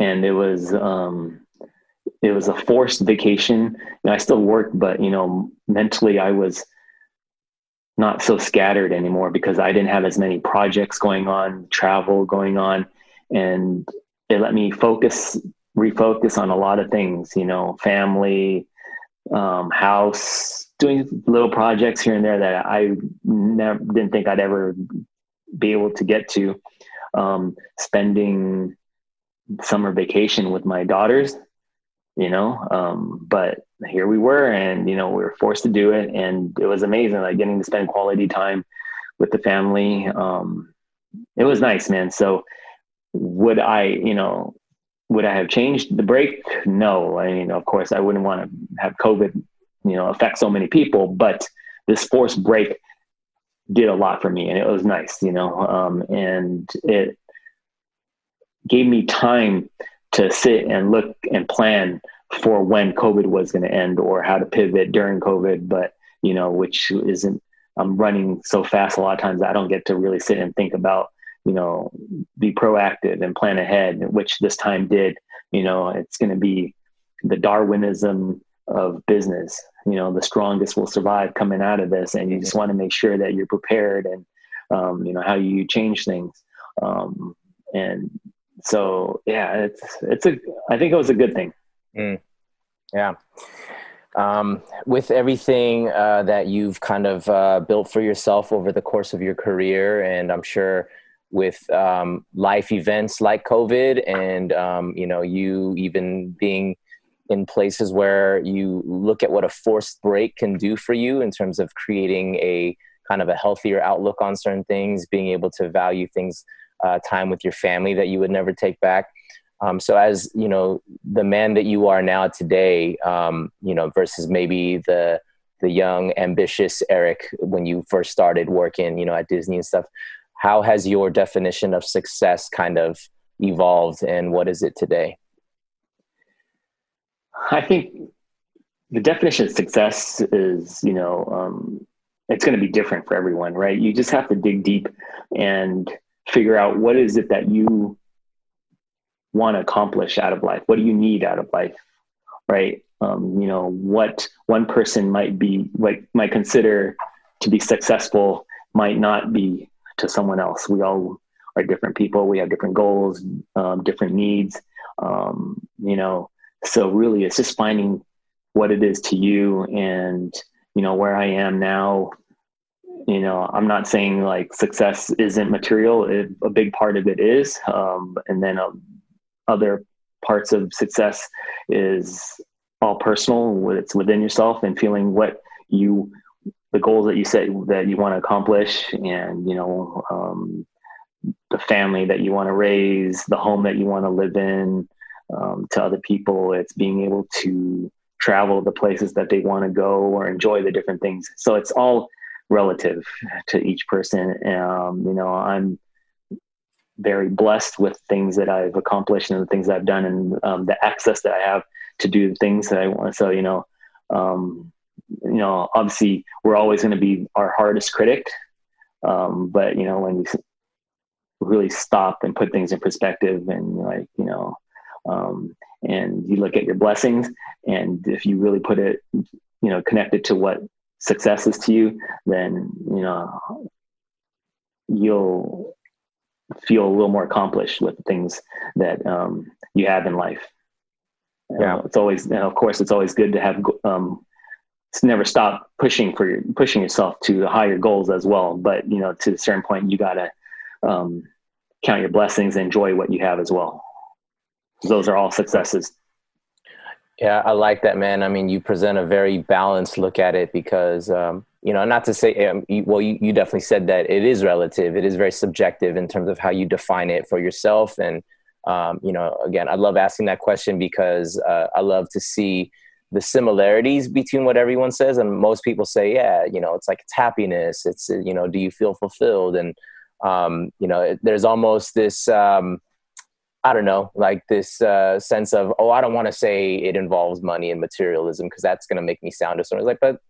And it was a forced vacation, and I still worked, but, you know, mentally I was not so scattered anymore because I didn't have as many projects going on, travel going on, and it let me refocus on a lot of things, you know, family, house, doing little projects here and there that I never didn't think I'd ever be able to get to. Spending summer vacation with my daughters, you know, but here we were, and, you know, we were forced to do it, and it was amazing, like, getting to spend quality time with the family. It was nice, man. So would I have changed the break? No. I mean, of course I wouldn't want to have COVID, you know, affect so many people, but this forced break did a lot for me, and it was nice, you know, and it gave me time to sit and look and plan for when COVID was going to end, or how to pivot during COVID. But, you know, I'm running so fast a lot of times, I don't get to really sit and think about you know, be proactive and plan ahead, which this time did. You know, it's going to be the Darwinism of business. You know, the strongest will survive coming out of this, and you just want to make sure that you're prepared and, you know, how you change things. And so, yeah, I think it was a good thing. Mm. Yeah. With everything that you've kind of built for yourself over the course of your career, and I'm sure with life events like COVID and, you know, you even being in places where you look at what a forced break can do for you in terms of creating a kind of a healthier outlook on certain things, being able to value things, time with your family that you would never take back. So as, you know, the man that you are now today, you know, versus maybe the young, ambitious Eric when you first started working, you know, at Disney and stuff, how has your definition of success kind of evolved, and what is it today? I think the definition of success is, you know, it's going to be different for everyone, right? You just have to dig deep and figure out what is it that you want to accomplish out of life. What do you need out of life, right? You know, what one person might consider to be successful might not be to someone else. We all are different people. We have different goals, different needs, you know, so really it's just finding what it is to you. And, you know, where I am now, you know, I'm not saying like success isn't material. A big part of it is, and then other parts of success is all personal. It's within yourself and feeling what the goals that you set that you want to accomplish, and, you know, the family that you want to raise, the home that you want to live in, to other people. It's being able to travel the places that they want to go or enjoy the different things. So it's all relative to each person. You know, I'm very blessed with things that I've accomplished and the things I've done, and the access that I have to do the things that I want. So, you know, obviously we're always going to be our hardest critic. But, you know, when you really stop and put things in perspective, and like, you know, and you look at your blessings, and if you really put it, you know, connect it to what success is to you, then, you know, you'll feel a little more accomplished with the things that you have in life. Yeah, it's always, and of course, it's always good to have. It's never stop pushing yourself to higher goals as well. But, you know, to a certain point, you gotta count your blessings and enjoy what you have as well. Those are all successes. Yeah, I like that, man. I mean, you present a very balanced look at it because, you know, not to say, you definitely said that it is relative. It is very subjective in terms of how you define it for yourself. And, you know, again, I love asking that question because I love to see the similarities between what everyone says. And most people say, yeah, you know, it's like, it's happiness. It's, you know, do you feel fulfilled? And, you know, there's almost this, I don't know, like this sense of, oh, I don't want to say it involves money and materialism because that's going to make me sound a certain way. Like, but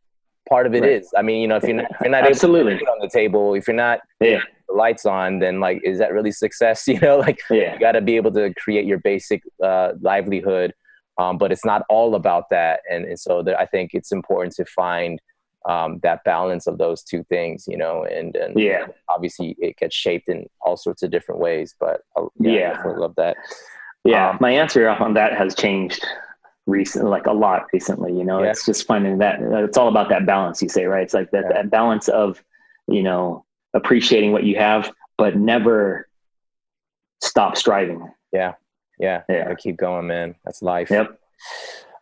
part of it right. is. I mean, you know, if you're not absolutely able to put it on the table, if you're not the lights on, then like, is that really success? You know, like you got to be able to create your basic livelihood, but it's not all about that. And so I think it's important to find that balance of those two things, you know, and yeah, obviously it gets shaped in all sorts of different ways, but I definitely love that. Yeah. My answer on that has changed recently, like a lot recently, you know, it's just finding that it's all about that balance you say, right? It's like that balance of, you know, appreciating what you have, but never stop striving. Yeah. Yeah. Yeah. Gotta keep going, man. That's life. Yep.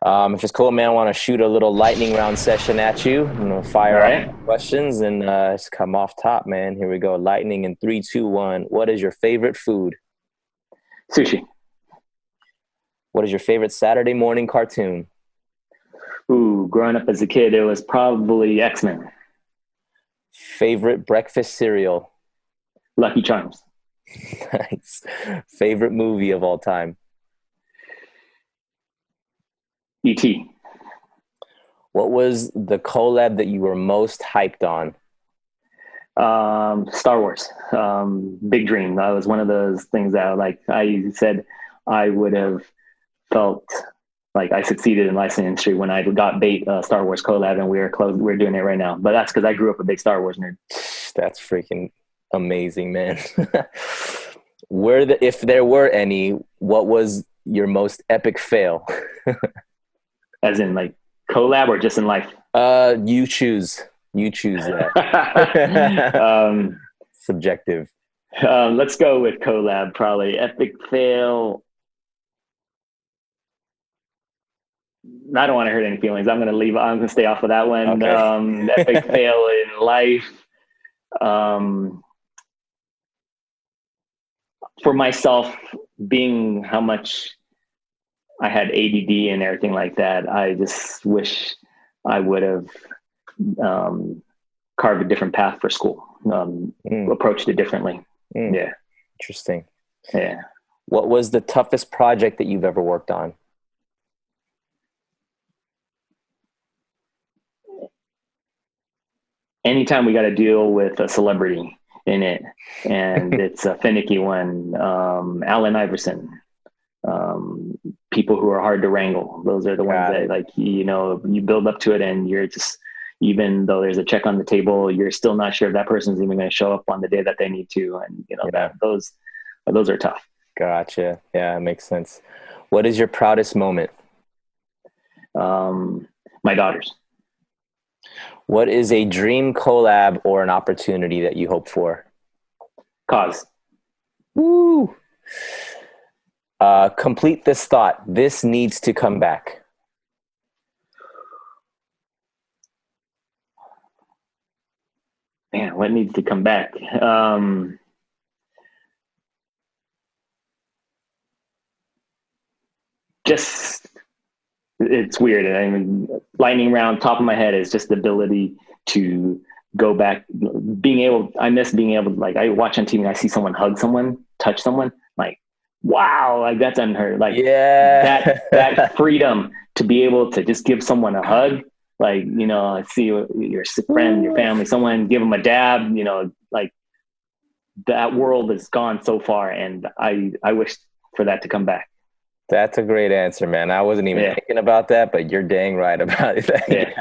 If it's cool, man, I want to shoot a little lightning round session at you. I'm going to fire out questions and just come off top, man. Here we go. Lightning in 3, 2, 1. What is your favorite food? Sushi. What is your favorite Saturday morning cartoon? Ooh, growing up as a kid, it was probably X-Men. Favorite breakfast cereal? Lucky Charms. Nice. Favorite movie of all time? E.T. What was the collab that you were most hyped on? Star Wars, big dream. That was one of those things that I said I would have felt like I succeeded in licensing industry when I got Bait Star Wars collab, and we're doing it right now. But that's because I grew up a big Star Wars nerd. That's freaking amazing, man. If there were any, what was your most epic fail? As in like collab or just in life? You choose. You choose that. Subjective. Let's go with collab, probably. Epic fail. I don't want to hurt any feelings. I'm going to stay off of that one. Okay. Epic fail in life. For myself, being how much I had ADD and everything like that, I just wish I would have carved a different path for school, approached it differently. Yeah. Interesting. Yeah. What was the toughest project that you've ever worked on? Anytime we got to deal with a celebrity in it, and it's a finicky one. Allen Iverson, people who are hard to wrangle. Those are the ones that you build up to it, and you're just, even though there's a check on the table, you're still not sure if that person's even going to show up on the day that they need to. And those are tough. Gotcha. Yeah. It makes sense. What is your proudest moment? My daughters. What is a dream collab or an opportunity that you hope for? Cause. Woo! Complete this thought. This needs to come back. Man, what needs to come back? It's weird. I mean, lightning round, top of my head, is just the ability to go back, I miss being able to, I watch on TV and I see someone hug someone, touch someone, wow, that's unheard. That freedom to be able to just give someone a hug, I see your friend, your family, someone, give them a dab, that world has gone so far, and I wish for that to come back. That's a great answer, man. I wasn't even thinking about that, but you're dang right about it.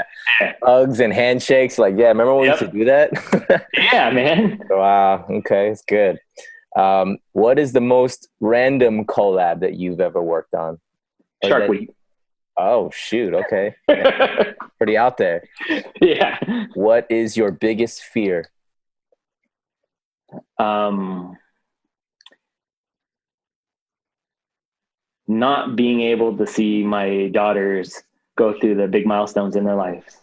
Hugs and handshakes. Remember when we used to do that? Yeah, man. Wow. Okay. It's good. What is the most random collab that you've ever worked on? Shark Week. Oh, shoot. Okay. Yeah. Pretty out there. Yeah. What is your biggest fear? Not being able to see my daughters go through the big milestones in their lives,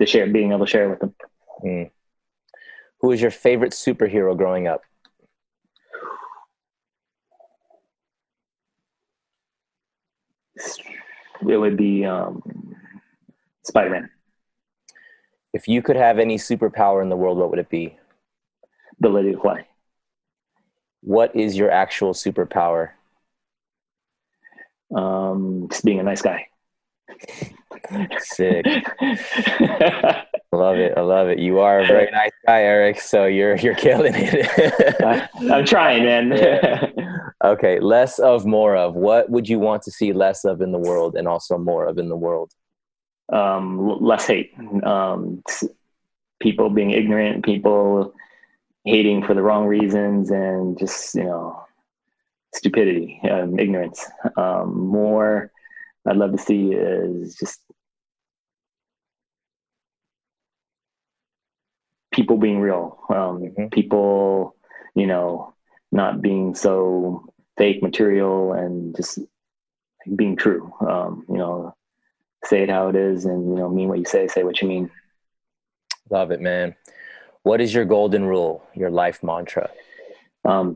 being able to share with them. Mm. Who was your favorite superhero growing up? It would be Spider-Man. If you could have any superpower in the world, what would it be? Ability to fly. What is your actual superpower? Just being a nice guy. Sick. I love it. You are a very nice guy, Eric, so you're killing it. I'm trying, man. Okay, less of, more of. What would you want to see less of in the world, and also more of in the world? Less hate. People being ignorant, people hating for the wrong reasons, and just stupidity, ignorance. More I'd love to see is just people being real, people, not being so fake material, and just being true, say it how it is, and, mean what you say, say what you mean. Love it, man. What is your golden rule, your life mantra?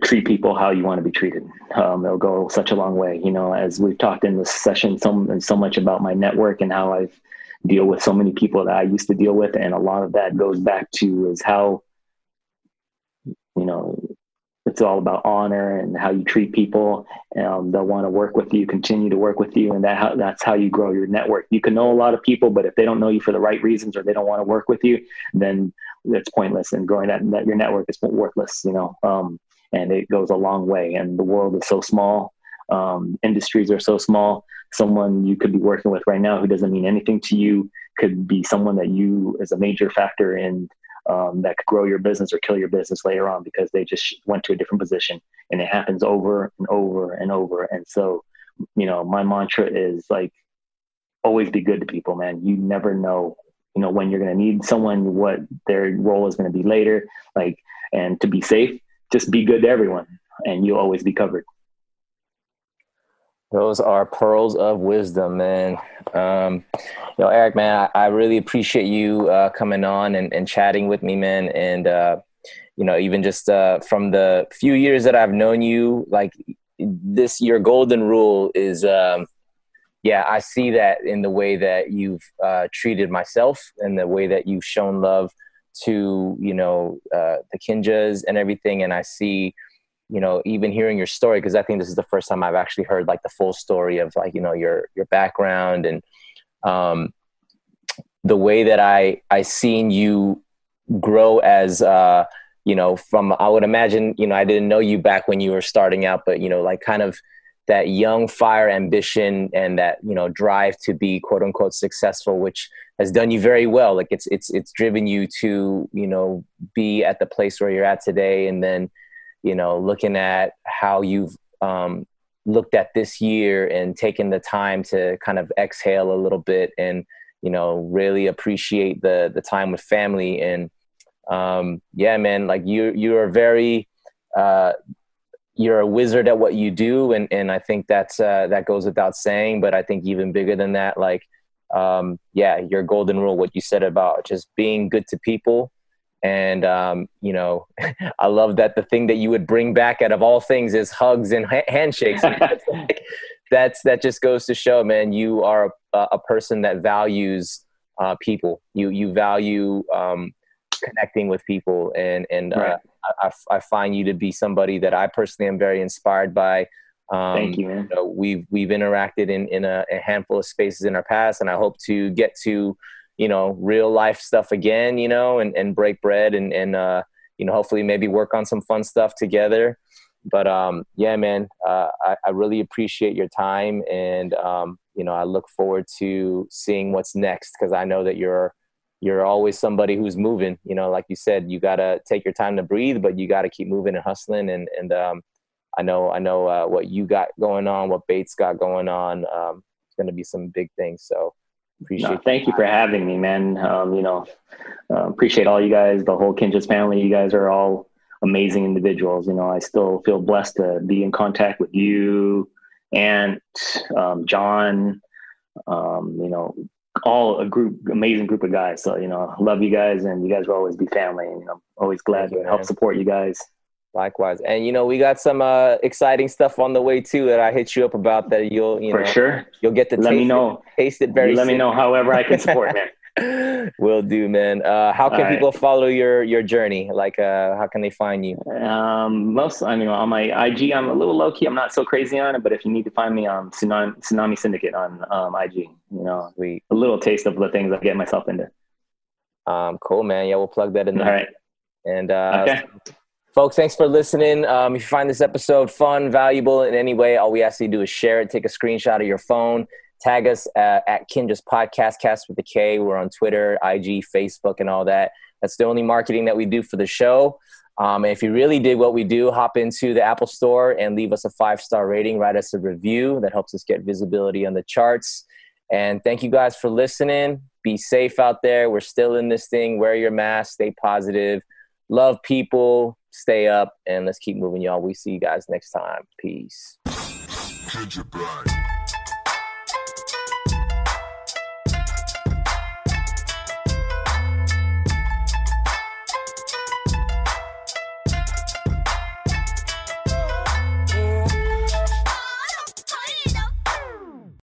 Treat people how you want to be treated. It'll go such a long way. As we've talked in this session, so much about my network and how I deal with so many people that I used to deal with. And a lot of that goes back to is how, it's all about honor and how you treat people. They'll want to work with you, continue to work with you. And that's how you grow your network. You can know a lot of people, but if they don't know you for the right reasons, or they don't want to work with you, then it's pointless, and growing that your network is worthless, you know. And it goes a long way. And the world is so small. Industries are so small. Someone you could be working with right now who doesn't mean anything to you could be someone that you is a major factor in, that could grow your business or kill your business later on because they just went to a different position. And it happens over and over and over. And so, you know, my mantra is like, always be good to people, man. You never know, you know, when you're going to need someone, what their role is going to be later. Like, and to be safe, just be good to everyone and you'll always be covered. Those are pearls of wisdom, man. Yo, Eric, man, I really appreciate you coming on and chatting with me, man. And, you know, even just from the few years that I've known you, like this, your golden rule is, yeah, I see that in the way that you've treated myself and the way that you've shown love to, you know, the Kinjas and everything. And I see, you know, even hearing your story, because I think this is the first time I've actually heard like the full story of like, you know, your background and the way that I seen you grow as, you know, from, I would imagine, you know, I didn't know you back when you were starting out, but, you know, like kind of that young fire ambition and that, you know, drive to be quote unquote successful, which has done you very well. Like it's driven you to, you know, be at the place where you're at today. And then, you know, looking at how you've looked at this year and taken the time to kind of exhale a little bit and, you know, really appreciate the time with family. And yeah, man, like you are very, you're a wizard at what you do. And I think that's, that goes without saying, but I think even bigger than that, like, yeah, your golden rule, what you said about just being good to people. And, you know, I love that the thing that you would bring back out of all things is hugs and handshakes. That just goes to show, man, you are a person that values, people. You value, connecting with people and, right. I find you to be somebody that I personally am very inspired by. Thank you, man. You know, we've interacted in a handful of spaces in our past, and I hope to get to, you know, real life stuff again, you know, and break bread and you know, hopefully maybe work on some fun stuff together. But, yeah, man, I really appreciate your time. And, you know, I look forward to seeing what's next, because I know that you're always somebody who's moving, you know, like you said, you got to take your time to breathe, but you got to keep moving and hustling. And I know what you got going on, what Bait's got going on, it's going to be some big things. So appreciate it. Thank you for having me, man. You know, appreciate all you guys, the whole Kinjas family. You guys are all amazing individuals. You know, I still feel blessed to be in contact with you and, John, you know, all amazing group of guys. So, you know, love you guys, and you guys will always be family, and I'm always glad to help support you guys. Likewise. And, you know, we got some exciting stuff on the way too that I hit you up about that you'll get to taste it very soon. Let me know however I can support, man. Will do, man. How can people follow your journey? Like, how can they find you? On my IG, I'm a little low key. I'm not so crazy on it, but if you need to find me on Tsunami Syndicate on IG, you know, a little taste of the things I get myself into. Cool, man. Yeah, we'll plug that in there. All right. And okay. Folks, thanks for listening. If you find this episode fun, valuable in any way, all we ask you to do is share it. Take a screenshot of your phone. Tag us at Kinja's Podcast, Cast with a K. We're on Twitter, IG, Facebook, and all that. That's the only marketing that we do for the show. And if you really dig what we do, hop into the Apple Store and leave us a 5-star rating. Write us a review. That helps us get visibility on the charts. And thank you guys for listening. Be safe out there. We're still in this thing. Wear your mask. Stay positive. Love people. Stay up, and let's keep moving, y'all. We see you guys next time. Peace.